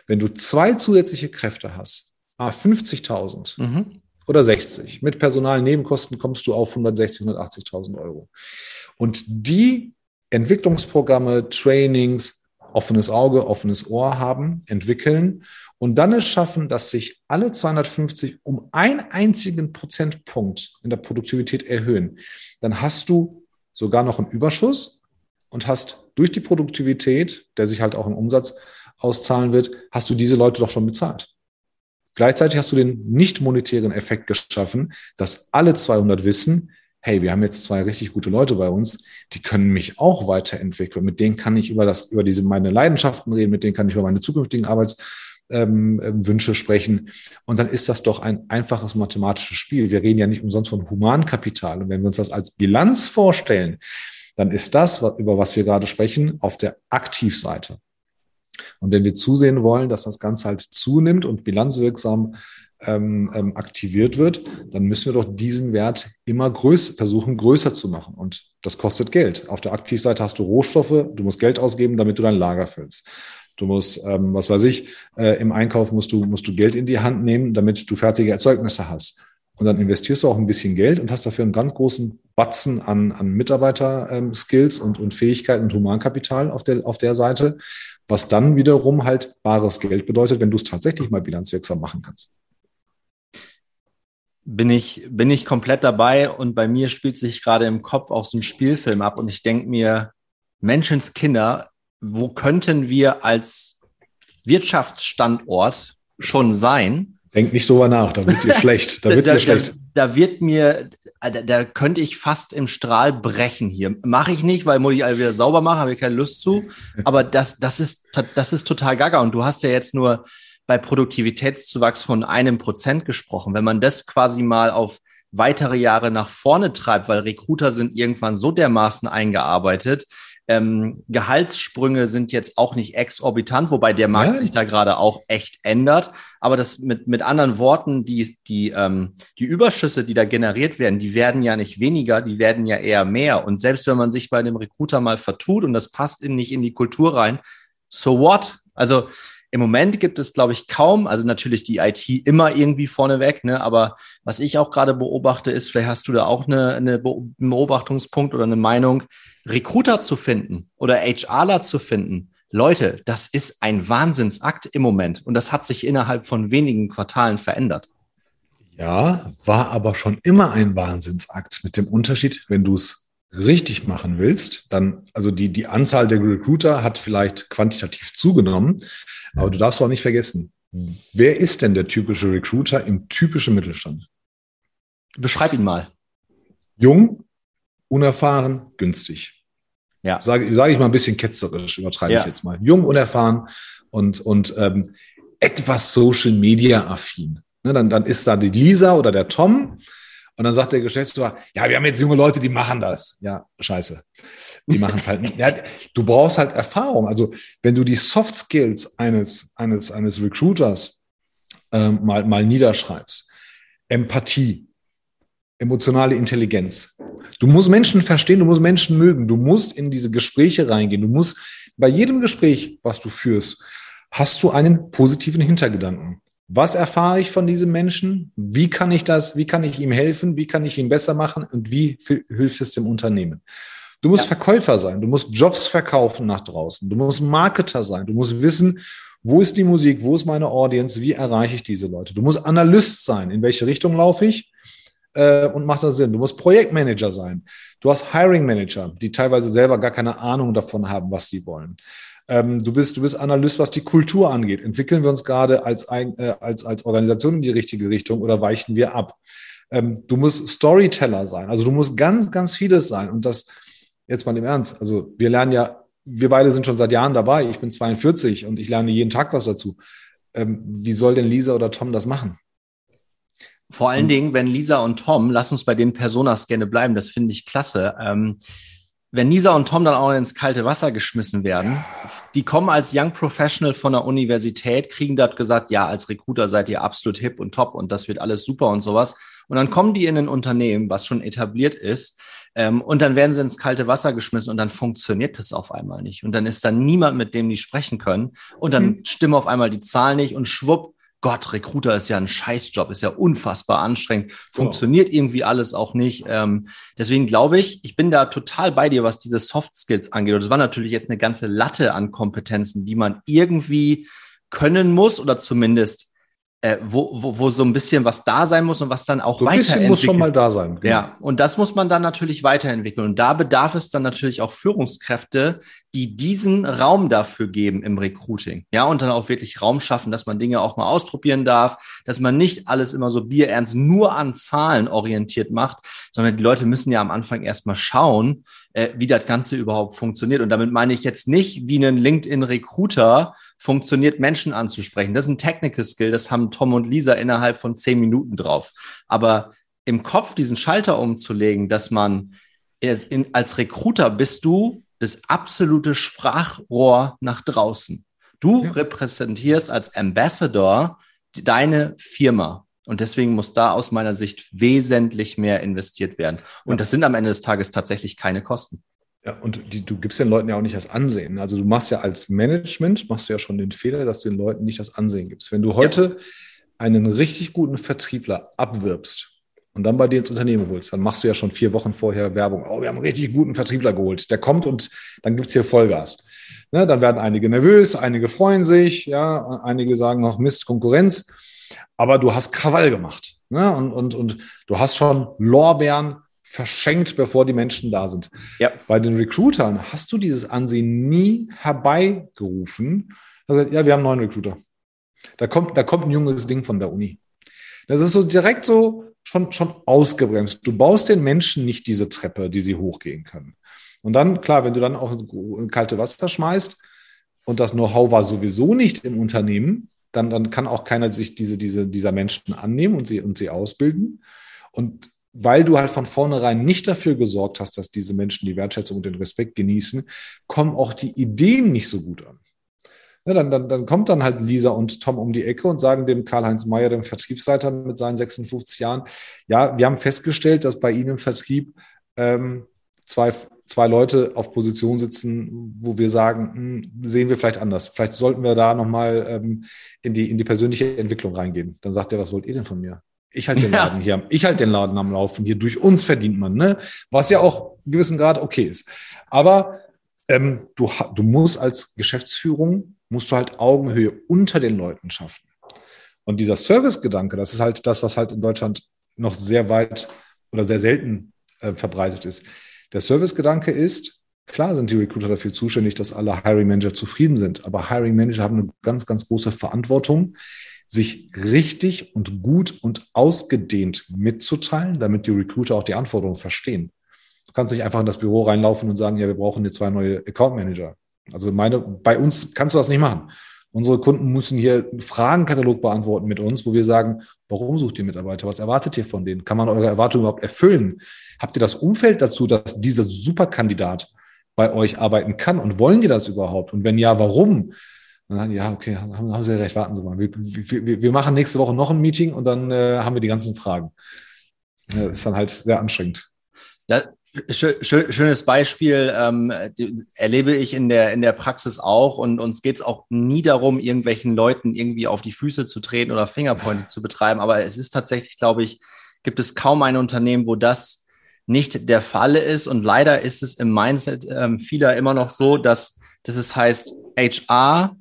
Wenn du 2 zusätzliche Kräfte hast, 50.000 oder 60, mit Personalnebenkosten kommst du auf 160.000, 180.000 Euro. Und die Entwicklungsprogramme, Trainings, offenes Auge, offenes Ohr haben, entwickeln und dann es schaffen, dass sich alle 250 um einen einzigen Prozentpunkt in der Produktivität erhöhen, dann hast du sogar noch einen Überschuss und hast durch die Produktivität, der sich halt auch im Umsatz auszahlen wird, hast du diese Leute doch schon bezahlt. Gleichzeitig hast du den nicht monetären Effekt geschaffen, dass alle 200 wissen, hey, wir haben jetzt 2 richtig gute Leute bei uns, die können mich auch weiterentwickeln. Mit denen kann ich über meine Leidenschaften reden, mit denen kann ich über meine zukünftigen Arbeitswünsche sprechen. Und dann ist das doch ein einfaches mathematisches Spiel. Wir reden ja nicht umsonst von Humankapital. Und wenn wir uns das als Bilanz vorstellen, dann ist das, über was wir gerade sprechen, auf der Aktivseite. Und wenn wir zusehen wollen, dass das Ganze halt zunimmt und bilanzwirksam aktiviert wird, dann müssen wir doch diesen Wert immer versuchen, größer zu machen. Und das kostet Geld. Auf der Aktivseite hast du Rohstoffe, du musst Geld ausgeben, damit du dein Lager füllst. Du musst, im Einkauf musst du Geld in die Hand nehmen, damit du fertige Erzeugnisse hast. Und dann investierst du auch ein bisschen Geld und hast dafür einen ganz großen Batzen an Mitarbeiter-Skills und Fähigkeiten und Humankapital auf der Seite, was dann wiederum halt bares Geld bedeutet, wenn du es tatsächlich mal bilanzwirksam machen kannst. Bin ich komplett dabei und bei mir spielt sich gerade im Kopf auch so ein Spielfilm ab und ich denke mir, Menschenskinder, wo könnten wir als Wirtschaftsstandort schon sein? Denkt nicht drüber nach, da wird dir schlecht. Da könnte ich fast im Strahl brechen hier. Mache ich nicht, weil muss ich alle wieder sauber machen, habe ich keine Lust zu. Aber das ist total gaga und du hast ja jetzt nur bei Produktivitätszuwachs von 1% gesprochen. Wenn man das quasi mal auf weitere Jahre nach vorne treibt, weil Recruiter sind irgendwann so dermaßen eingearbeitet, Gehaltssprünge sind jetzt auch nicht exorbitant, wobei der Markt sich da gerade auch echt ändert. Aber das mit anderen Worten, die Überschüsse, die da generiert werden, die werden ja nicht weniger, die werden ja eher mehr. Und selbst wenn man sich bei dem Recruiter mal vertut und das passt nicht in die Kultur rein, so what? Also im Moment gibt es, glaube ich, kaum, also natürlich die IT immer irgendwie vorneweg, ne? Aber was ich auch gerade beobachte ist, vielleicht hast du da auch einen Beobachtungspunkt oder eine Meinung, Recruiter zu finden oder HRler zu finden. Leute, das ist ein Wahnsinnsakt im Moment und das hat sich innerhalb von wenigen Quartalen verändert. Ja, war aber schon immer ein Wahnsinnsakt mit dem Unterschied, wenn du es richtig machen willst, dann, also die Anzahl der Recruiter hat vielleicht quantitativ zugenommen, aber du darfst auch nicht vergessen, wer ist denn der typische Recruiter im typischen Mittelstand? Beschreib ihn mal. Jung, unerfahren, günstig. Ja. Sage ich mal ein bisschen ketzerisch, übertreibe ich jetzt mal. Jung, unerfahren und etwas Social-Media-affin. Ne, dann ist da die Lisa oder der Tom. Und dann sagt der Geschäftsführer, ja, wir haben jetzt junge Leute, die machen das. Ja, scheiße. Die machen es halt nicht. Ja, du brauchst halt Erfahrung. Also wenn du die Soft Skills eines Recruiters mal niederschreibst, Empathie, emotionale Intelligenz. Du musst Menschen verstehen, du musst Menschen mögen, du musst in diese Gespräche reingehen, du musst bei jedem Gespräch, was du führst, hast du einen positiven Hintergedanken. Was erfahre ich von diesem Menschen? Wie kann ich ihm helfen? Wie kann ich ihn besser machen? Und wie hilft es dem Unternehmen? Du musst Verkäufer sein, du musst Jobs verkaufen nach draußen, du musst Marketer sein, du musst wissen, wo ist die Musik, wo ist meine Audience, wie erreiche ich diese Leute? Du musst Analyst sein, in welche Richtung laufe ich? Und macht das Sinn. Du musst Projektmanager sein. Du hast Hiring Manager, die teilweise selber gar keine Ahnung davon haben, was sie wollen. Du bist Analyst, was die Kultur angeht. Entwickeln wir uns gerade als Organisation in die richtige Richtung oder weichen wir ab? Du musst Storyteller sein. Also du musst ganz, ganz vieles sein. Und das jetzt mal im Ernst. Also wir lernen ja, wir beide sind schon seit Jahren dabei. Ich bin 42 und ich lerne jeden Tag was dazu. Wie soll denn Lisa oder Tom das machen? Vor allen Dingen, wenn Lisa und Tom, lass uns bei den Personas gerne bleiben, das finde ich klasse. Wenn Lisa und Tom dann auch ins kalte Wasser geschmissen werden, die kommen als Young Professional von der Universität, kriegen dort gesagt, ja, als Recruiter seid ihr absolut hip und top und das wird alles super und sowas. Und dann kommen die in ein Unternehmen, was schon etabliert ist, und dann werden sie ins kalte Wasser geschmissen und dann funktioniert das auf einmal nicht. Und dann ist da niemand, mit dem die sprechen können und dann stimmen auf einmal die Zahlen nicht und schwupp, Gott, Recruiter ist ja ein Scheißjob, ist ja unfassbar anstrengend, funktioniert irgendwie alles auch nicht. Deswegen glaube ich bin da total bei dir, was diese Soft Skills angeht. Und es war natürlich jetzt eine ganze Latte an Kompetenzen, die man irgendwie können muss oder zumindest wo so ein bisschen was da sein muss und was dann auch so weiterentwickelt. Ein bisschen muss schon mal da sein. Genau. Ja, und das muss man dann natürlich weiterentwickeln. Und da bedarf es dann natürlich auch Führungskräfte, die diesen Raum dafür geben im Recruiting. Ja, und dann auch wirklich Raum schaffen, dass man Dinge auch mal ausprobieren darf, dass man nicht alles immer so bierernst nur an Zahlen orientiert macht, sondern die Leute müssen ja am Anfang erstmal schauen, wie das Ganze überhaupt funktioniert. Und damit meine ich jetzt nicht, wie ein LinkedIn-Recruiter funktioniert, Menschen anzusprechen. Das ist ein Technical Skill, das haben Tom und Lisa innerhalb von 10 Minuten drauf. Aber im Kopf diesen Schalter umzulegen, dass man als Recruiter bist du das absolute Sprachrohr nach draußen. Du repräsentierst als Ambassador deine Firma. Und deswegen muss da aus meiner Sicht wesentlich mehr investiert werden. Und das sind am Ende des Tages tatsächlich keine Kosten. Ja, und du gibst den Leuten ja auch nicht das Ansehen. Also du machst ja als Management, machst du ja schon den Fehler, dass du den Leuten nicht das Ansehen gibst. Wenn du heute einen richtig guten Vertriebler abwirbst und dann bei dir ins Unternehmen holst, dann machst du ja schon 4 Wochen vorher Werbung. Oh, wir haben einen richtig guten Vertriebler geholt. Der kommt und dann gibt's hier Vollgas. Ne, dann werden einige nervös, einige freuen sich, ja, einige sagen noch Mist, Konkurrenz. Aber du hast Krawall gemacht, ne? Und du hast schon Lorbeeren verschenkt, bevor die Menschen da sind. Ja. Bei den Recruitern hast du dieses Ansehen nie herbeigerufen. Also, ja, wir haben 9 Recruiter. Da kommt ein junges Ding von der Uni. Das ist so direkt so schon ausgebremst. Du baust den Menschen nicht diese Treppe, die sie hochgehen können. Und dann, klar, wenn du dann auch in kalte Wasser schmeißt und das Know-how war sowieso nicht im Unternehmen, dann kann auch keiner sich dieser Menschen annehmen und sie ausbilden. Und weil du halt von vornherein nicht dafür gesorgt hast, dass diese Menschen die Wertschätzung und den Respekt genießen, kommen auch die Ideen nicht so gut an. Ja, dann kommt dann halt Lisa und Tom um die Ecke und sagen dem Karl-Heinz Meyer, dem Vertriebsleiter mit seinen 56 Jahren, ja, wir haben festgestellt, dass bei Ihnen im Vertrieb zwei Leute auf Position sitzen, wo wir sagen, sehen wir vielleicht anders. Vielleicht sollten wir da nochmal in die persönliche Entwicklung reingehen. Dann sagt er, was wollt ihr denn von mir? Ich halte den Laden hier. Ich halte den Laden am Laufen hier. Durch uns verdient man, ne? Was ja auch in gewissen Grad okay ist. Aber du musst als Geschäftsführung, musst du halt Augenhöhe unter den Leuten schaffen. Und dieser Service-Gedanke, das ist halt das, was halt in Deutschland noch sehr weit oder sehr selten verbreitet ist. Der Service-Gedanke ist, klar sind die Recruiter dafür zuständig, dass alle Hiring Manager zufrieden sind, aber Hiring Manager haben eine ganz, ganz große Verantwortung, sich richtig und gut und ausgedehnt mitzuteilen, damit die Recruiter auch die Anforderungen verstehen. Du kannst nicht einfach in das Büro reinlaufen und sagen, ja, wir brauchen jetzt 2 neue Account Manager. Also bei uns kannst du das nicht machen. Unsere Kunden müssen hier einen Fragenkatalog beantworten mit uns, wo wir sagen, warum sucht ihr Mitarbeiter? Was erwartet ihr von denen? Kann man eure Erwartungen überhaupt erfüllen? Habt ihr das Umfeld dazu, dass dieser Superkandidat bei euch arbeiten kann? Und wollen die das überhaupt? Und wenn ja, warum? Und dann, ja, okay, haben Sie recht, warten Sie mal. Wir machen nächste Woche noch ein Meeting und dann haben wir die ganzen Fragen. Das ist dann halt sehr anstrengend. Schönes Beispiel, erlebe ich in der Praxis auch, und uns geht es auch nie darum, irgendwelchen Leuten irgendwie auf die Füße zu treten oder Fingerpointing zu betreiben, aber es ist tatsächlich, glaube ich, gibt es kaum ein Unternehmen, wo das nicht der Fall ist, und leider ist es im Mindset vieler immer noch so, dass es heißt HR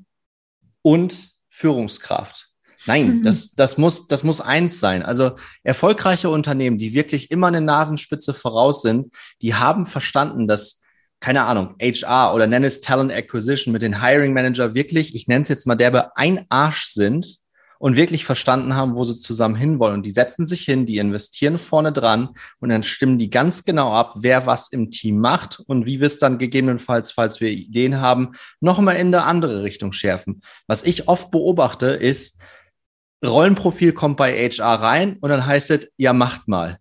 und Führungskraft. Nein, das muss eins sein. Also erfolgreiche Unternehmen, die wirklich immer eine Nasenspitze voraus sind, die haben verstanden, dass, keine Ahnung, HR oder nenne es Talent Acquisition mit den Hiring Manager wirklich, ich nenne es jetzt mal derbe, ein Arsch sind und wirklich verstanden haben, wo sie zusammen hinwollen. Und die setzen sich hin, die investieren vorne dran und dann stimmen die ganz genau ab, wer was im Team macht und wie wir es dann gegebenenfalls, falls wir Ideen haben, nochmal in eine andere Richtung schärfen. Was ich oft beobachte ist, Rollenprofil kommt bei HR rein und dann heißt es, ja, macht mal.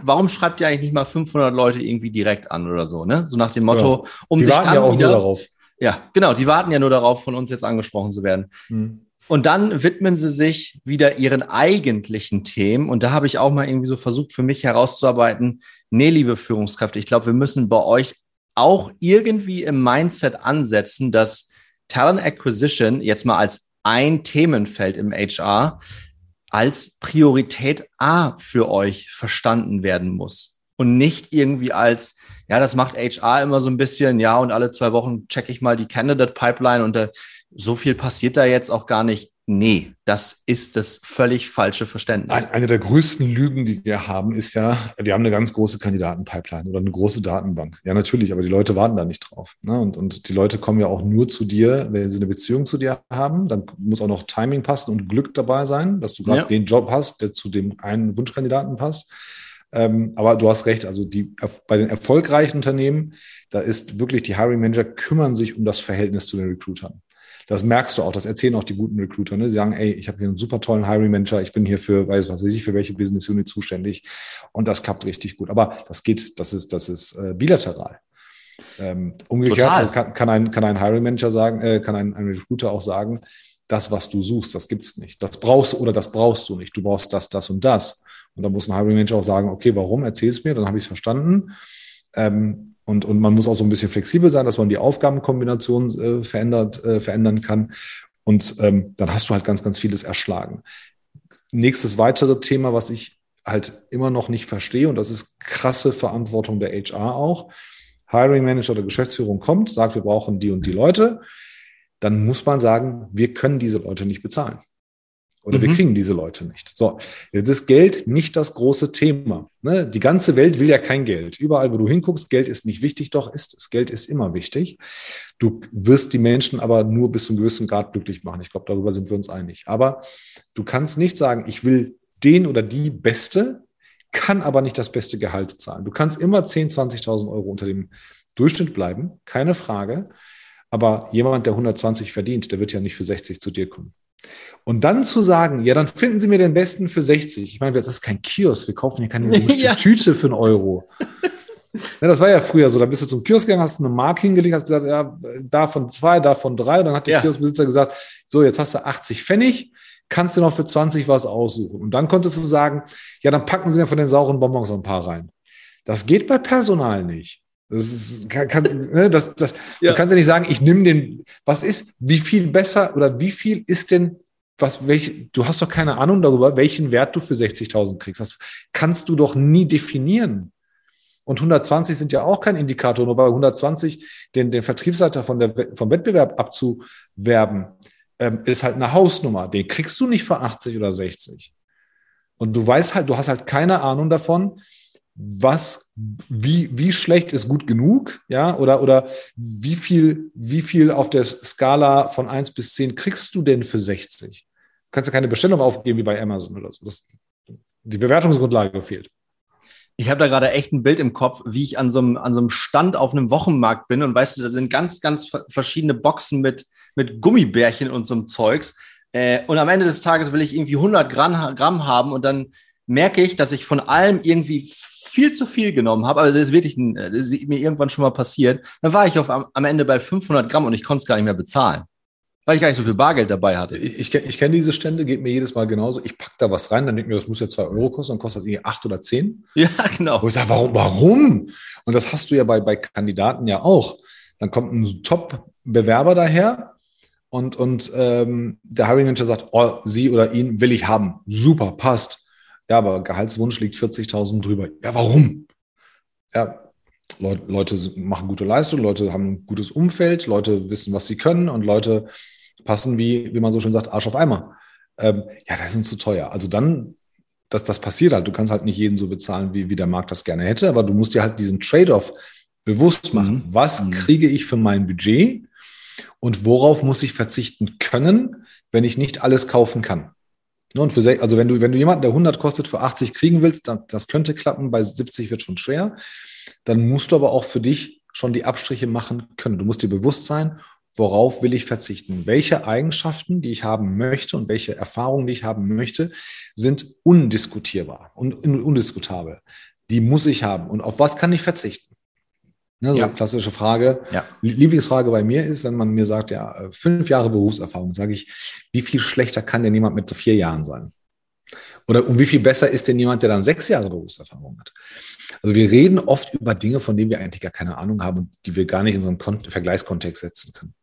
Warum schreibt ihr eigentlich nicht mal 500 Leute irgendwie direkt an oder so, ne? So nach dem Motto, um sich dann wieder... Die warten ja auch nur darauf. Ja, genau, die warten ja nur darauf, von uns jetzt angesprochen zu werden. Mhm. Und dann widmen sie sich wieder ihren eigentlichen Themen. Und da habe ich auch mal irgendwie so versucht, für mich herauszuarbeiten, nee, liebe Führungskräfte, ich glaube, wir müssen bei euch auch irgendwie im Mindset ansetzen, dass Talent Acquisition jetzt mal als ein Themenfeld im HR als Priorität A für euch verstanden werden muss und nicht irgendwie als, ja, das macht HR immer so ein bisschen, ja, und alle 2 Wochen checke ich mal die Candidate Pipeline und so viel passiert da jetzt auch gar nicht. Nee, das ist das völlig falsche Verständnis. Eine der größten Lügen, die wir haben, ist ja, wir haben eine ganz große Kandidatenpipeline oder eine große Datenbank. Ja, natürlich, aber die Leute warten da nicht drauf. Ne? Und die Leute kommen ja auch nur zu dir, wenn sie eine Beziehung zu dir haben. Dann muss auch noch Timing passen und Glück dabei sein, dass du gerade den Job hast, der zu dem einen Wunschkandidaten passt. Aber du hast recht, also bei den erfolgreichen Unternehmen, da ist wirklich, die Hiring Manager kümmern sich um das Verhältnis zu den Recruitern. Das merkst du auch, das erzählen auch die guten Recruiter. Ne? Sie sagen, ey, ich habe hier einen super tollen Hiring Manager, ich bin hier für, für welche Business Unit zuständig, und das klappt richtig gut. Aber das ist bilateral. Umgekehrt kann ein Hiring Manager sagen, kann ein Recruiter auch sagen, das, was du suchst, das gibt's nicht. Das brauchst du oder das brauchst du nicht. Du brauchst das, das und das. Und da muss ein Hiring Manager auch sagen, okay, warum? Erzähl es mir, dann habe ich es verstanden. Und man muss auch so ein bisschen flexibel sein, dass man die Aufgabenkombination verändern kann. Und dann hast du halt ganz, ganz vieles erschlagen. Nächstes weitere Thema, was ich halt immer noch nicht verstehe, und das ist krasse Verantwortung der HR auch. Hiring Manager oder Geschäftsführung kommt, sagt, wir brauchen die und die Leute. Dann muss man sagen, wir können diese Leute nicht bezahlen. Oder wir kriegen diese Leute nicht. So, jetzt ist Geld nicht das große Thema. Ne? Die ganze Welt will ja kein Geld. Überall, wo du hinguckst, Geld ist nicht wichtig, doch ist es. Geld ist immer wichtig. Du wirst die Menschen aber nur bis zu einem gewissen Grad glücklich machen. Ich glaube, darüber sind wir uns einig. Aber du kannst nicht sagen, ich will den oder die Beste, kann aber nicht das beste Gehalt zahlen. Du kannst immer 10.000, 20.000 Euro unter dem Durchschnitt bleiben, keine Frage. Aber jemand, der 120 verdient, der wird ja nicht für 60 zu dir kommen. Und dann zu sagen, ja, dann finden Sie mir den Besten für 60. Ich meine, das ist kein Kiosk, wir kaufen hier keine Tüte für 1 Euro. Ja, das war ja früher so, da bist du zum Kiosk gegangen, hast eine Mark hingelegt, hast gesagt, ja, davon 2, davon 3. Und dann hat der Kioskbesitzer gesagt, so, jetzt hast du 80 Pfennig, kannst du noch für 20 was aussuchen. Und dann konntest du sagen, ja, dann packen Sie mir von den sauren Bonbons noch ein paar rein. Das geht bei Personal nicht. Das ist, Du kannst ja nicht sagen, ich nehme den, was ist, wie viel besser oder wie viel ist denn, du hast doch keine Ahnung darüber, welchen Wert du für 60.000 kriegst. Das kannst du doch nie definieren. Und 120 sind ja auch kein Indikator, nur bei 120 den Vertriebsleiter vom Wettbewerb abzuwerben, ist halt eine Hausnummer. Den kriegst du nicht für 80 oder 60. Und du weißt halt, du hast halt keine Ahnung davon, wie schlecht ist gut genug, ja, oder wie viel auf der Skala von 1 bis 10 kriegst du denn für 60? Du kannst ja keine Bestellung aufgeben wie bei Amazon oder so. Die Bewertungsgrundlage fehlt. Ich habe da gerade echt ein Bild im Kopf, wie ich an so einem Stand auf einem Wochenmarkt bin, und weißt du, da sind ganz, ganz verschiedene Boxen mit mit Gummibärchen und so einem Zeugs. Und am Ende des Tages will ich irgendwie 100 Gramm haben und dann merke ich, dass ich von allem irgendwie viel zu viel genommen habe. Also das ist wirklich, das ist mir irgendwann schon mal passiert. Dann war ich am Ende bei 500 Gramm und ich konnte es gar nicht mehr bezahlen, weil ich gar nicht so viel Bargeld dabei hatte. Ich kenne diese Stände, geht mir jedes Mal genauso. Ich packe da was rein, dann denke ich mir, das muss ja 2 Euro kosten, dann kostet das irgendwie 8 oder 10. Ja, genau. Und ich sage, warum? Und das hast du ja bei Kandidaten ja auch. Dann kommt ein Top-Bewerber daher und der Hiring Manager sagt, oh, sie oder ihn will ich haben. Super, passt. Ja, aber Gehaltswunsch liegt 40.000 drüber. Ja, warum? Ja, Leute machen gute Leistung, Leute haben ein gutes Umfeld, Leute wissen, was sie können und Leute passen, wie man so schön sagt, Arsch auf Eimer. Ja, das ist uns zu teuer. Also dann, das passiert halt. Du kannst halt nicht jeden so bezahlen, wie der Markt das gerne hätte, aber du musst dir halt diesen Trade-off bewusst machen. Was kriege ich für mein Budget und worauf muss ich verzichten können, wenn ich nicht alles kaufen kann? Und also wenn du jemanden, der 100 kostet, für 80 kriegen willst, dann, das könnte klappen, bei 70 wird schon schwer, dann musst du aber auch für dich schon die Abstriche machen können. Du musst dir bewusst sein, worauf will ich verzichten? Welche Eigenschaften, die ich haben möchte und welche Erfahrungen, die ich haben möchte, sind undiskutierbar und undiskutabel. Die muss ich haben. Und auf was kann ich verzichten? Ne, so ja. Eine klassische Frage. Ja. Lieblingsfrage bei mir ist, wenn man mir sagt, ja, 5 Jahre Berufserfahrung, sage ich, wie viel schlechter kann denn jemand mit 4 Jahren sein? Oder um wie viel besser ist denn jemand, der dann 6 Jahre Berufserfahrung hat? Also wir reden oft über Dinge, von denen wir eigentlich gar keine Ahnung haben und die wir gar nicht in so einen Vergleichskontext setzen können.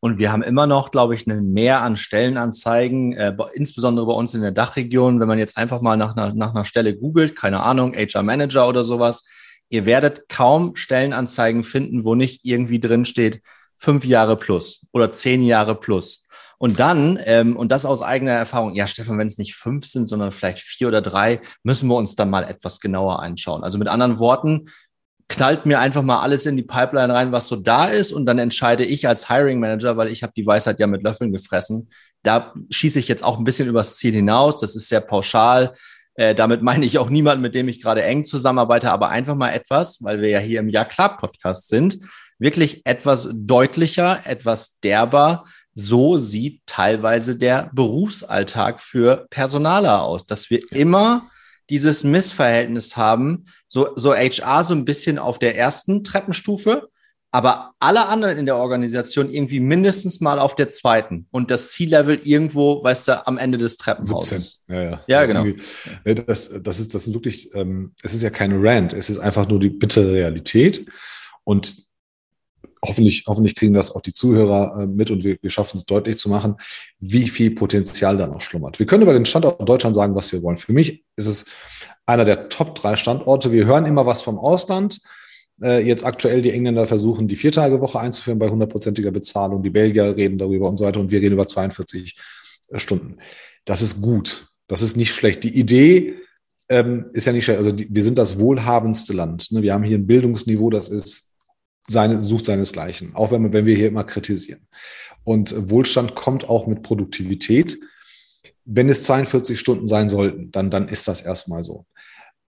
Und wir haben immer noch, glaube ich, ein Mehr an Stellenanzeigen, insbesondere bei uns in der DACH-Region. Wenn man jetzt einfach mal nach einer Stelle googelt, keine Ahnung, HR-Manager oder sowas, ihr werdet kaum Stellenanzeigen finden, wo nicht irgendwie drin steht 5 Jahre plus oder 10 Jahre plus. Und dann, und das aus eigener Erfahrung, ja Stefan, wenn es nicht 5 sind, sondern vielleicht 4 oder 3, müssen wir uns dann mal etwas genauer anschauen. Also mit anderen Worten, knallt mir einfach mal alles in die Pipeline rein, was so da ist und dann entscheide ich als Hiring Manager, weil ich habe die Weisheit ja mit Löffeln gefressen, da schieße ich jetzt auch ein bisschen übers Ziel hinaus, das ist sehr pauschal. Damit meine ich auch niemanden, mit dem ich gerade eng zusammenarbeite, aber einfach mal etwas, weil wir ja hier im Jaklahr-Podcast sind, wirklich etwas deutlicher, etwas derber. So sieht teilweise der Berufsalltag für Personaler aus, dass wir immer dieses Missverhältnis haben, so HR so ein bisschen auf der ersten Treppenstufe, aber alle anderen in der Organisation irgendwie mindestens mal auf der zweiten und das C-Level irgendwo, weißt du, am Ende des Treppenhauses. 17. Ja, genau. Das ist wirklich, es ist ja kein Rant, es ist einfach nur die bittere Realität und hoffentlich kriegen das auch die Zuhörer mit und wir schaffen es deutlich zu machen, wie viel Potenzial da noch schlummert. Wir können über den Standort Deutschland sagen, was wir wollen. Für mich ist es einer der Top 3 Standorte. Wir hören immer was vom Ausland. Jetzt aktuell die Engländer versuchen, die 4-Tage-Woche einzuführen bei 100%iger Bezahlung. Die Belgier reden darüber und so weiter. Und wir reden über 42 Stunden. Das ist gut. Das ist nicht schlecht. Die Idee ist ja nicht schlecht. Also wir sind das wohlhabendste Land. Ne? Wir haben hier ein Bildungsniveau, das ist sucht seinesgleichen. Auch wenn wir hier immer kritisieren. Und Wohlstand kommt auch mit Produktivität. Wenn es 42 Stunden sein sollten, dann ist das erstmal so.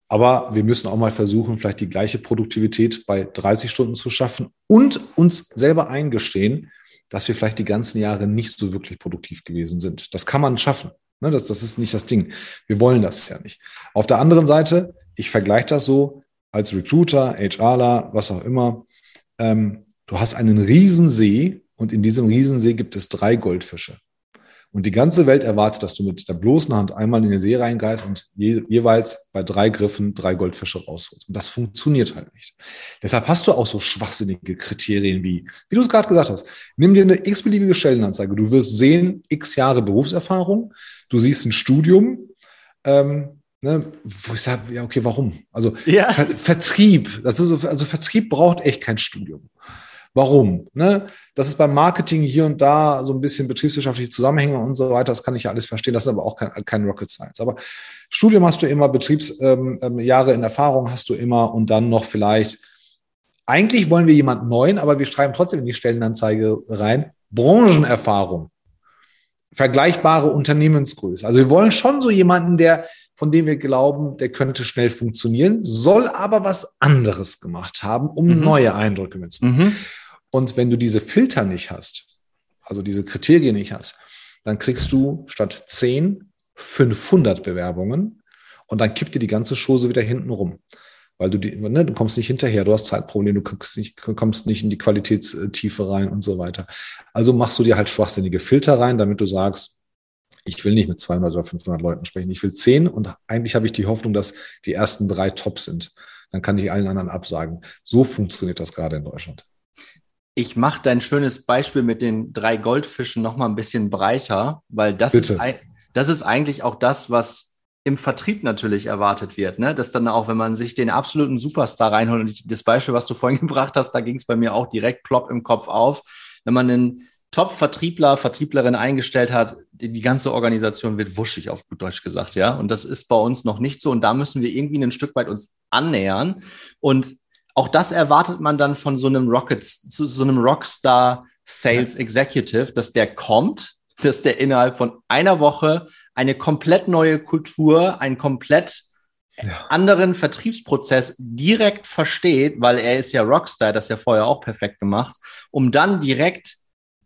Aber wir müssen auch mal versuchen, vielleicht die gleiche Produktivität bei 30 Stunden zu schaffen und uns selber eingestehen, dass wir vielleicht die ganzen Jahre nicht so wirklich produktiv gewesen sind. Das kann man schaffen. Das ist nicht das Ding. Wir wollen das ja nicht. Auf der anderen Seite, ich vergleiche das so als Recruiter, HRler, was auch immer. Du hast einen Riesensee und in diesem Riesensee gibt es 3 Goldfische. Und die ganze Welt erwartet, dass du mit der bloßen Hand einmal in den See reingreifst und jeweils bei 3 Griffen 3 Goldfische rausholst. Und das funktioniert halt nicht. Deshalb hast du auch so schwachsinnige Kriterien wie du es gerade gesagt hast, nimm dir eine x-beliebige Stellenanzeige. Du wirst sehen, x Jahre Berufserfahrung, du siehst ein Studium, wo ich sage, ja, okay, warum? Also ja. Vertrieb, das ist so, also Vertrieb braucht echt kein Studium. Warum? Ne? Das ist beim Marketing hier und da so ein bisschen betriebswirtschaftliche Zusammenhänge und so weiter. Das kann ich ja alles verstehen. Das ist aber auch kein Rocket Science. Aber Studium hast du immer, Betriebsjahre in Erfahrung hast du immer und dann noch vielleicht, eigentlich wollen wir jemanden neuen, aber wir schreiben trotzdem in die Stellenanzeige rein, Branchenerfahrung, vergleichbare Unternehmensgröße. Also wir wollen schon so jemanden, von dem wir glauben, der könnte schnell funktionieren, soll aber was anderes gemacht haben, um neue Eindrücke mitzumachen. Und wenn du diese Filter nicht hast, also diese Kriterien nicht hast, dann kriegst du statt 10 500 Bewerbungen und dann kippt dir die ganze Chose wieder hinten rum. Weil du kommst nicht hinterher, du hast Zeitprobleme, du kommst nicht in die Qualitätstiefe rein und so weiter. Also machst du dir halt schwachsinnige Filter rein, damit du sagst, ich will nicht mit 200 oder 500 Leuten sprechen, ich will 10 und eigentlich habe ich die Hoffnung, dass die ersten 3 top sind. Dann kann ich allen anderen absagen. So funktioniert das gerade in Deutschland. Ich mache dein schönes Beispiel mit den 3 Goldfischen nochmal ein bisschen breiter, weil das ist eigentlich auch das, was im Vertrieb natürlich erwartet wird, ne? Dass dann auch, wenn man sich den absoluten Superstar reinholt, und das Beispiel, was du vorhin gebracht hast, da ging es bei mir auch direkt plopp im Kopf auf, wenn man einen Top-Vertriebler, Vertrieblerin eingestellt hat, die ganze Organisation wird wuschig, auf gut Deutsch gesagt, ja, und das ist bei uns noch nicht so und da müssen wir irgendwie ein Stück weit uns annähern und auch das erwartet man dann von so einem Rockstar-Sales-Executive, dass der kommt, dass der innerhalb von einer Woche eine komplett neue Kultur, einen komplett anderen Vertriebsprozess direkt versteht, weil er ist ja Rockstar, das ist ja vorher auch perfekt gemacht, um dann direkt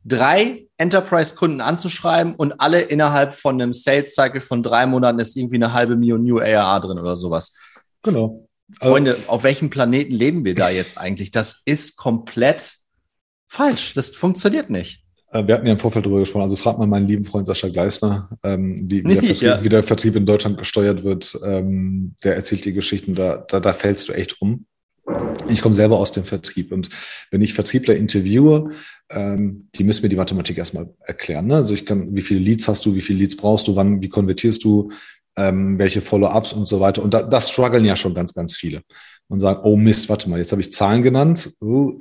3 Enterprise-Kunden anzuschreiben und alle innerhalb von einem Sales-Cycle von 3 Monaten ist irgendwie eine 500.000 New ARR drin oder sowas. Genau. Freunde, auf welchem Planeten leben wir da jetzt eigentlich? Das ist komplett falsch. Das funktioniert nicht. Wir hatten ja im Vorfeld darüber gesprochen, also fragt mal meinen lieben Freund Sascha Gleisner, wie der Vertrieb in Deutschland gesteuert wird. Der erzählt die Geschichten, da fällst du echt um. Ich komme selber aus dem Vertrieb und wenn ich Vertriebler interviewe, die müssen mir die Mathematik erstmal erklären. Ne? Also wie viele Leads hast du, wie viele Leads brauchst du, wie konvertierst du, welche Follow-ups und so weiter. Und das strugglen ja schon ganz, ganz viele und sagen, oh Mist, warte mal, jetzt habe ich Zahlen genannt.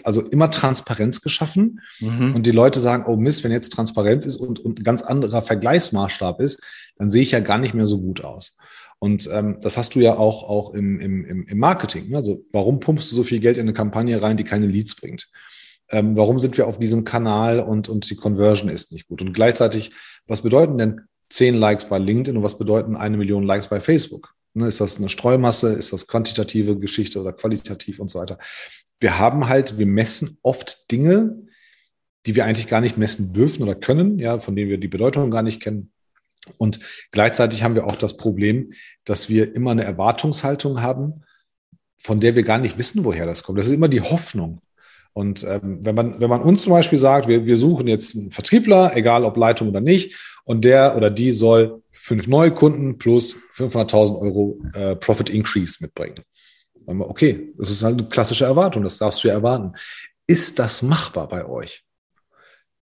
Also immer Transparenz geschaffen. Mhm. Und die Leute sagen, oh Mist, wenn jetzt Transparenz ist und ein ganz anderer Vergleichsmaßstab ist, dann sehe ich ja gar nicht mehr so gut aus. Und das hast du ja auch im Marketing. Ne? Also warum pumpst du so viel Geld in eine Kampagne rein, die keine Leads bringt? Warum sind wir auf diesem Kanal und die Conversion ist nicht gut? Und gleichzeitig, was bedeuten denn 10 Likes bei LinkedIn und was bedeuten 1 Million Likes bei Facebook? Ist das eine Streumasse? Ist das quantitative Geschichte oder qualitativ und so weiter? Wir messen oft Dinge, die wir eigentlich gar nicht messen dürfen oder können, ja, von denen wir die Bedeutung gar nicht kennen. Und gleichzeitig haben wir auch das Problem, dass wir immer eine Erwartungshaltung haben, von der wir gar nicht wissen, woher das kommt. Das ist immer die Hoffnung. Und wenn man uns zum Beispiel sagt, wir suchen jetzt einen Vertriebler, egal ob Leitung oder nicht, und der oder die soll 5 neue Kunden plus 500.000 Euro Profit Increase mitbringen. Dann sagen wir, okay, das ist halt eine klassische Erwartung, das darfst du ja erwarten. Ist das machbar bei euch?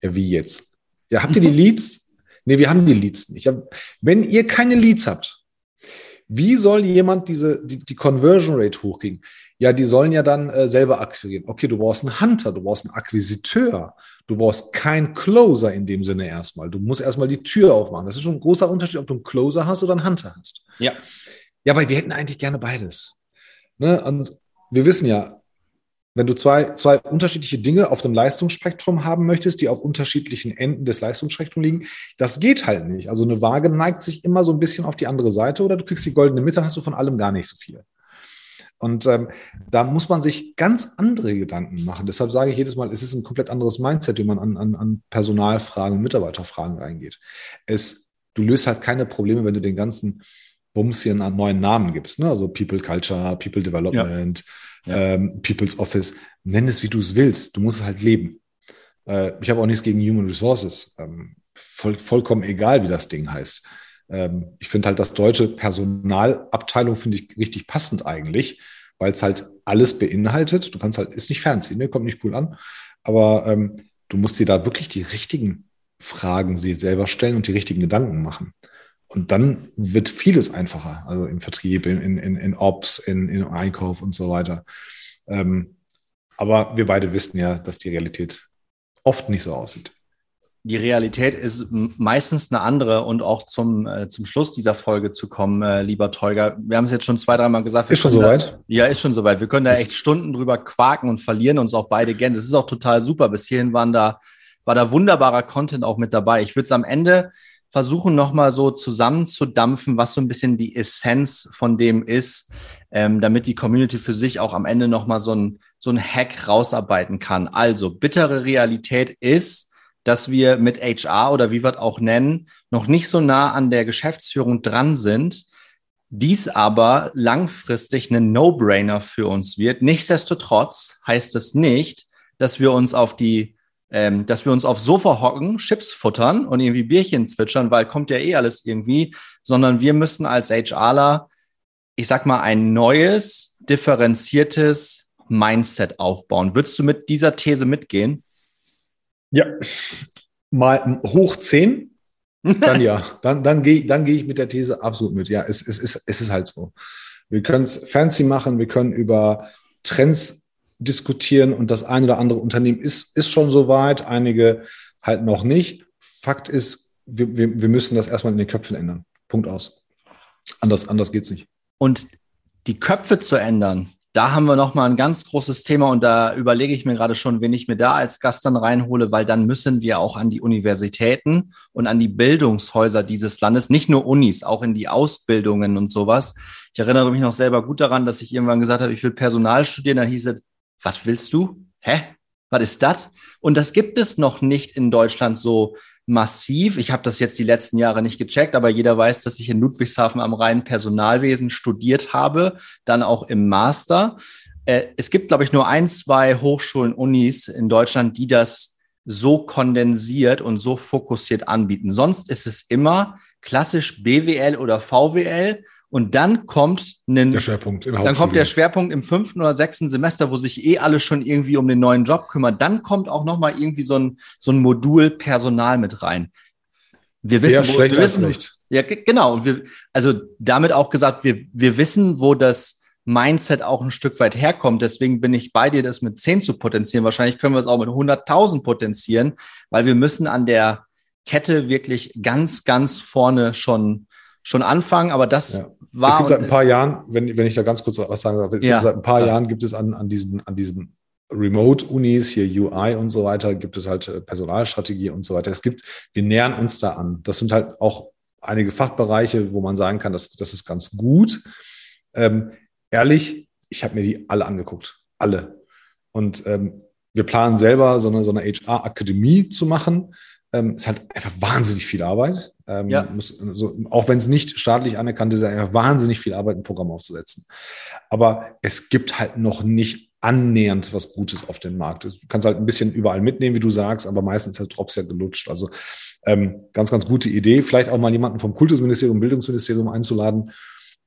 Ja, wie jetzt? Ja, habt ihr die Leads? Nee, wir haben die Leads nicht. Wenn ihr keine Leads habt, wie soll jemand die Conversion Rate hochkriegen? Ja, die sollen ja dann selber akquirieren. Okay, du brauchst einen Hunter, du brauchst einen Akquisiteur, du brauchst keinen Closer in dem Sinne erstmal. Du musst erstmal die Tür aufmachen. Das ist schon ein großer Unterschied, ob du einen Closer hast oder einen Hunter hast. Ja, weil wir hätten eigentlich gerne beides. Ne? Und wir wissen ja, wenn du zwei unterschiedliche Dinge auf dem Leistungsspektrum haben möchtest, die auf unterschiedlichen Enden des Leistungsspektrums liegen, das geht halt nicht. Also eine Waage neigt sich immer so ein bisschen auf die andere Seite oder du kriegst die goldene Mitte, dann hast du von allem gar nicht so viel. Und da muss man sich ganz andere Gedanken machen. Deshalb sage ich jedes Mal, es ist ein komplett anderes Mindset, wenn man an Personalfragen, Mitarbeiterfragen reingeht. Du löst halt keine Probleme, wenn du den ganzen Bums hier einen neuen Namen gibst. Ne? Also People Culture, People Development, People's Office. Nenn es, wie du es willst. Du musst es halt leben. Ich habe auch nichts gegen Human Resources. Vollkommen egal, wie das Ding heißt. Ich finde halt das deutsche Personalabteilung finde ich richtig passend eigentlich, weil es halt alles beinhaltet. Du kannst halt, ist nicht fancy, ne? Kommt nicht cool an, aber du musst dir da wirklich die richtigen Fragen selber stellen und die richtigen Gedanken machen. Und dann wird vieles einfacher, also im Vertrieb, in Ops, im Einkauf und so weiter. Aber wir beide wissen ja, dass die Realität oft nicht so aussieht. Die Realität ist meistens eine andere und auch zum Schluss dieser Folge zu kommen, lieber Toygar. Wir haben es jetzt schon 2-3 Mal gesagt. Ist schon soweit? Ja, ist schon soweit. Wir können da echt Stunden drüber quaken und verlieren uns auch beide gern. Das ist auch total super. Bis hierhin war da wunderbarer Content auch mit dabei. Ich würde es am Ende versuchen, nochmal so zusammenzudampfen, was so ein bisschen die Essenz von dem ist, damit die Community für sich auch am Ende nochmal so ein Hack rausarbeiten kann. Also, bittere Realität ist, dass wir mit HR oder wie wir es auch nennen, noch nicht so nah an der Geschäftsführung dran sind, dies aber langfristig ein No-Brainer für uns wird. Nichtsdestotrotz heißt es nicht, dass wir uns auf aufs Sofa hocken, Chips futtern und irgendwie Bierchen zwitschern, weil kommt ja eh alles irgendwie, sondern wir müssen als HRler, ich sag mal, ein neues, differenziertes Mindset aufbauen. Würdest du mit dieser These mitgehen? Ja, mal hoch 10. Dann ja, dann gehe ich mit der These absolut mit. Ja, es ist halt so. Wir können es fancy machen, wir können über Trends diskutieren und das ein oder andere Unternehmen ist schon so weit, einige halt noch nicht. Fakt ist, wir müssen das erstmal in den Köpfen ändern. Punkt aus. Anders geht's nicht. Und die Köpfe zu ändern, da haben wir nochmal ein ganz großes Thema und da überlege ich mir gerade schon, wen ich mir da als Gast dann reinhole, weil dann müssen wir auch an die Universitäten und an die Bildungshäuser dieses Landes, nicht nur Unis, auch in die Ausbildungen und sowas. Ich erinnere mich noch selber gut daran, dass ich irgendwann gesagt habe, ich will Personal studieren, dann hieß es, was willst du? Hä? Was ist das? Und das gibt es noch nicht in Deutschland so massiv. Ich habe das jetzt die letzten Jahre nicht gecheckt, aber jeder weiß, dass ich in Ludwigshafen am Rhein Personalwesen studiert habe, dann auch im Master. Es gibt, glaube ich, nur 1-2 Hochschulen, Unis in Deutschland, die das so kondensiert und so fokussiert anbieten. Sonst ist es immer klassisch BWL oder VWL. Und dann kommt der Schwerpunkt im 5. oder 6. Semester, wo sich alle schon irgendwie um den neuen Job kümmern. Dann kommt auch nochmal irgendwie so ein Modul Personal mit rein. Wir wissen, nicht. Ja, genau. Also damit auch gesagt, wir wissen, wo das Mindset auch ein Stück weit herkommt. Deswegen bin ich bei dir, das mit 10 zu potenzieren. Wahrscheinlich können wir es auch mit 100.000 potenzieren, weil wir müssen an der Kette wirklich ganz, ganz vorne schon anfangen, aber das war... Es gibt seit ein paar Jahren, wenn ich da ganz kurz was sagen darf, seit ein paar Jahren gibt es an diesen Remote-Unis, hier UI und so weiter, gibt es halt Personalstrategie und so weiter. Wir nähern uns da an. Das sind halt auch einige Fachbereiche, wo man sagen kann, das ist ganz gut. Ehrlich, ich habe mir die alle angeguckt. Alle. Und wir planen selber, so eine HR-Akademie zu machen. Es hat einfach wahnsinnig viel Arbeit. Auch wenn es nicht staatlich anerkannt ist, einfach wahnsinnig viel Arbeit, ein Programm aufzusetzen. Aber es gibt halt noch nicht annähernd was Gutes auf dem Markt. Du kannst halt ein bisschen überall mitnehmen, wie du sagst, aber meistens ist der Drops ja gelutscht. Also ganz, ganz gute Idee. Vielleicht auch mal jemanden vom Kultusministerium, Bildungsministerium einzuladen.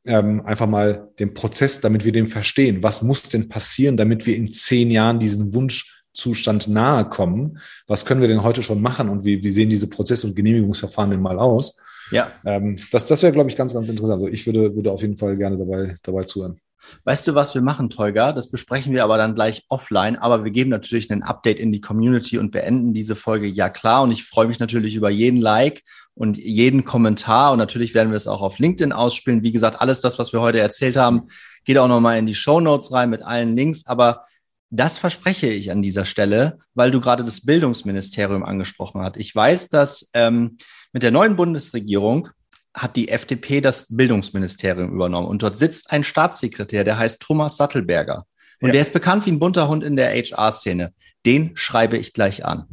Einfach mal den Prozess, damit wir den verstehen. Was muss denn passieren, damit wir in 10 Jahren diesen Wunschzustand nahe kommen. Was können wir denn heute schon machen und wie sehen diese Prozesse und Genehmigungsverfahren denn mal aus? Ja. Das wäre, glaube ich, ganz, ganz interessant. Also ich würde auf jeden Fall gerne dabei zuhören. Weißt du, was wir machen, Toygar? Das besprechen wir aber dann gleich offline, aber wir geben natürlich ein Update in die Community und beenden diese Folge jaklahr. Und ich freue mich natürlich über jeden Like und jeden Kommentar und natürlich werden wir es auch auf LinkedIn ausspielen. Wie gesagt, alles das, was wir heute erzählt haben, geht auch nochmal in die Shownotes rein mit allen Links, aber das verspreche ich an dieser Stelle, weil du gerade das Bildungsministerium angesprochen hast. Ich weiß, dass mit der neuen Bundesregierung hat die FDP das Bildungsministerium übernommen. Und dort sitzt ein Staatssekretär, der heißt Thomas Sattelberger. Und der ist bekannt wie ein bunter Hund in der HR-Szene. Den schreibe ich gleich an.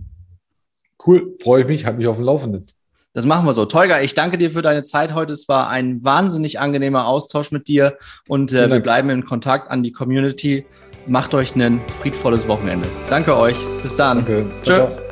Cool, freue ich mich, halte mich auf dem Laufenden. Das machen wir so. Toygar, ich danke dir für deine Zeit heute. Es war ein wahnsinnig angenehmer Austausch mit dir. Und wir bleiben in Kontakt an die Community. Macht euch ein friedvolles Wochenende. Danke euch. Bis dann. Danke. Tschö. Ciao.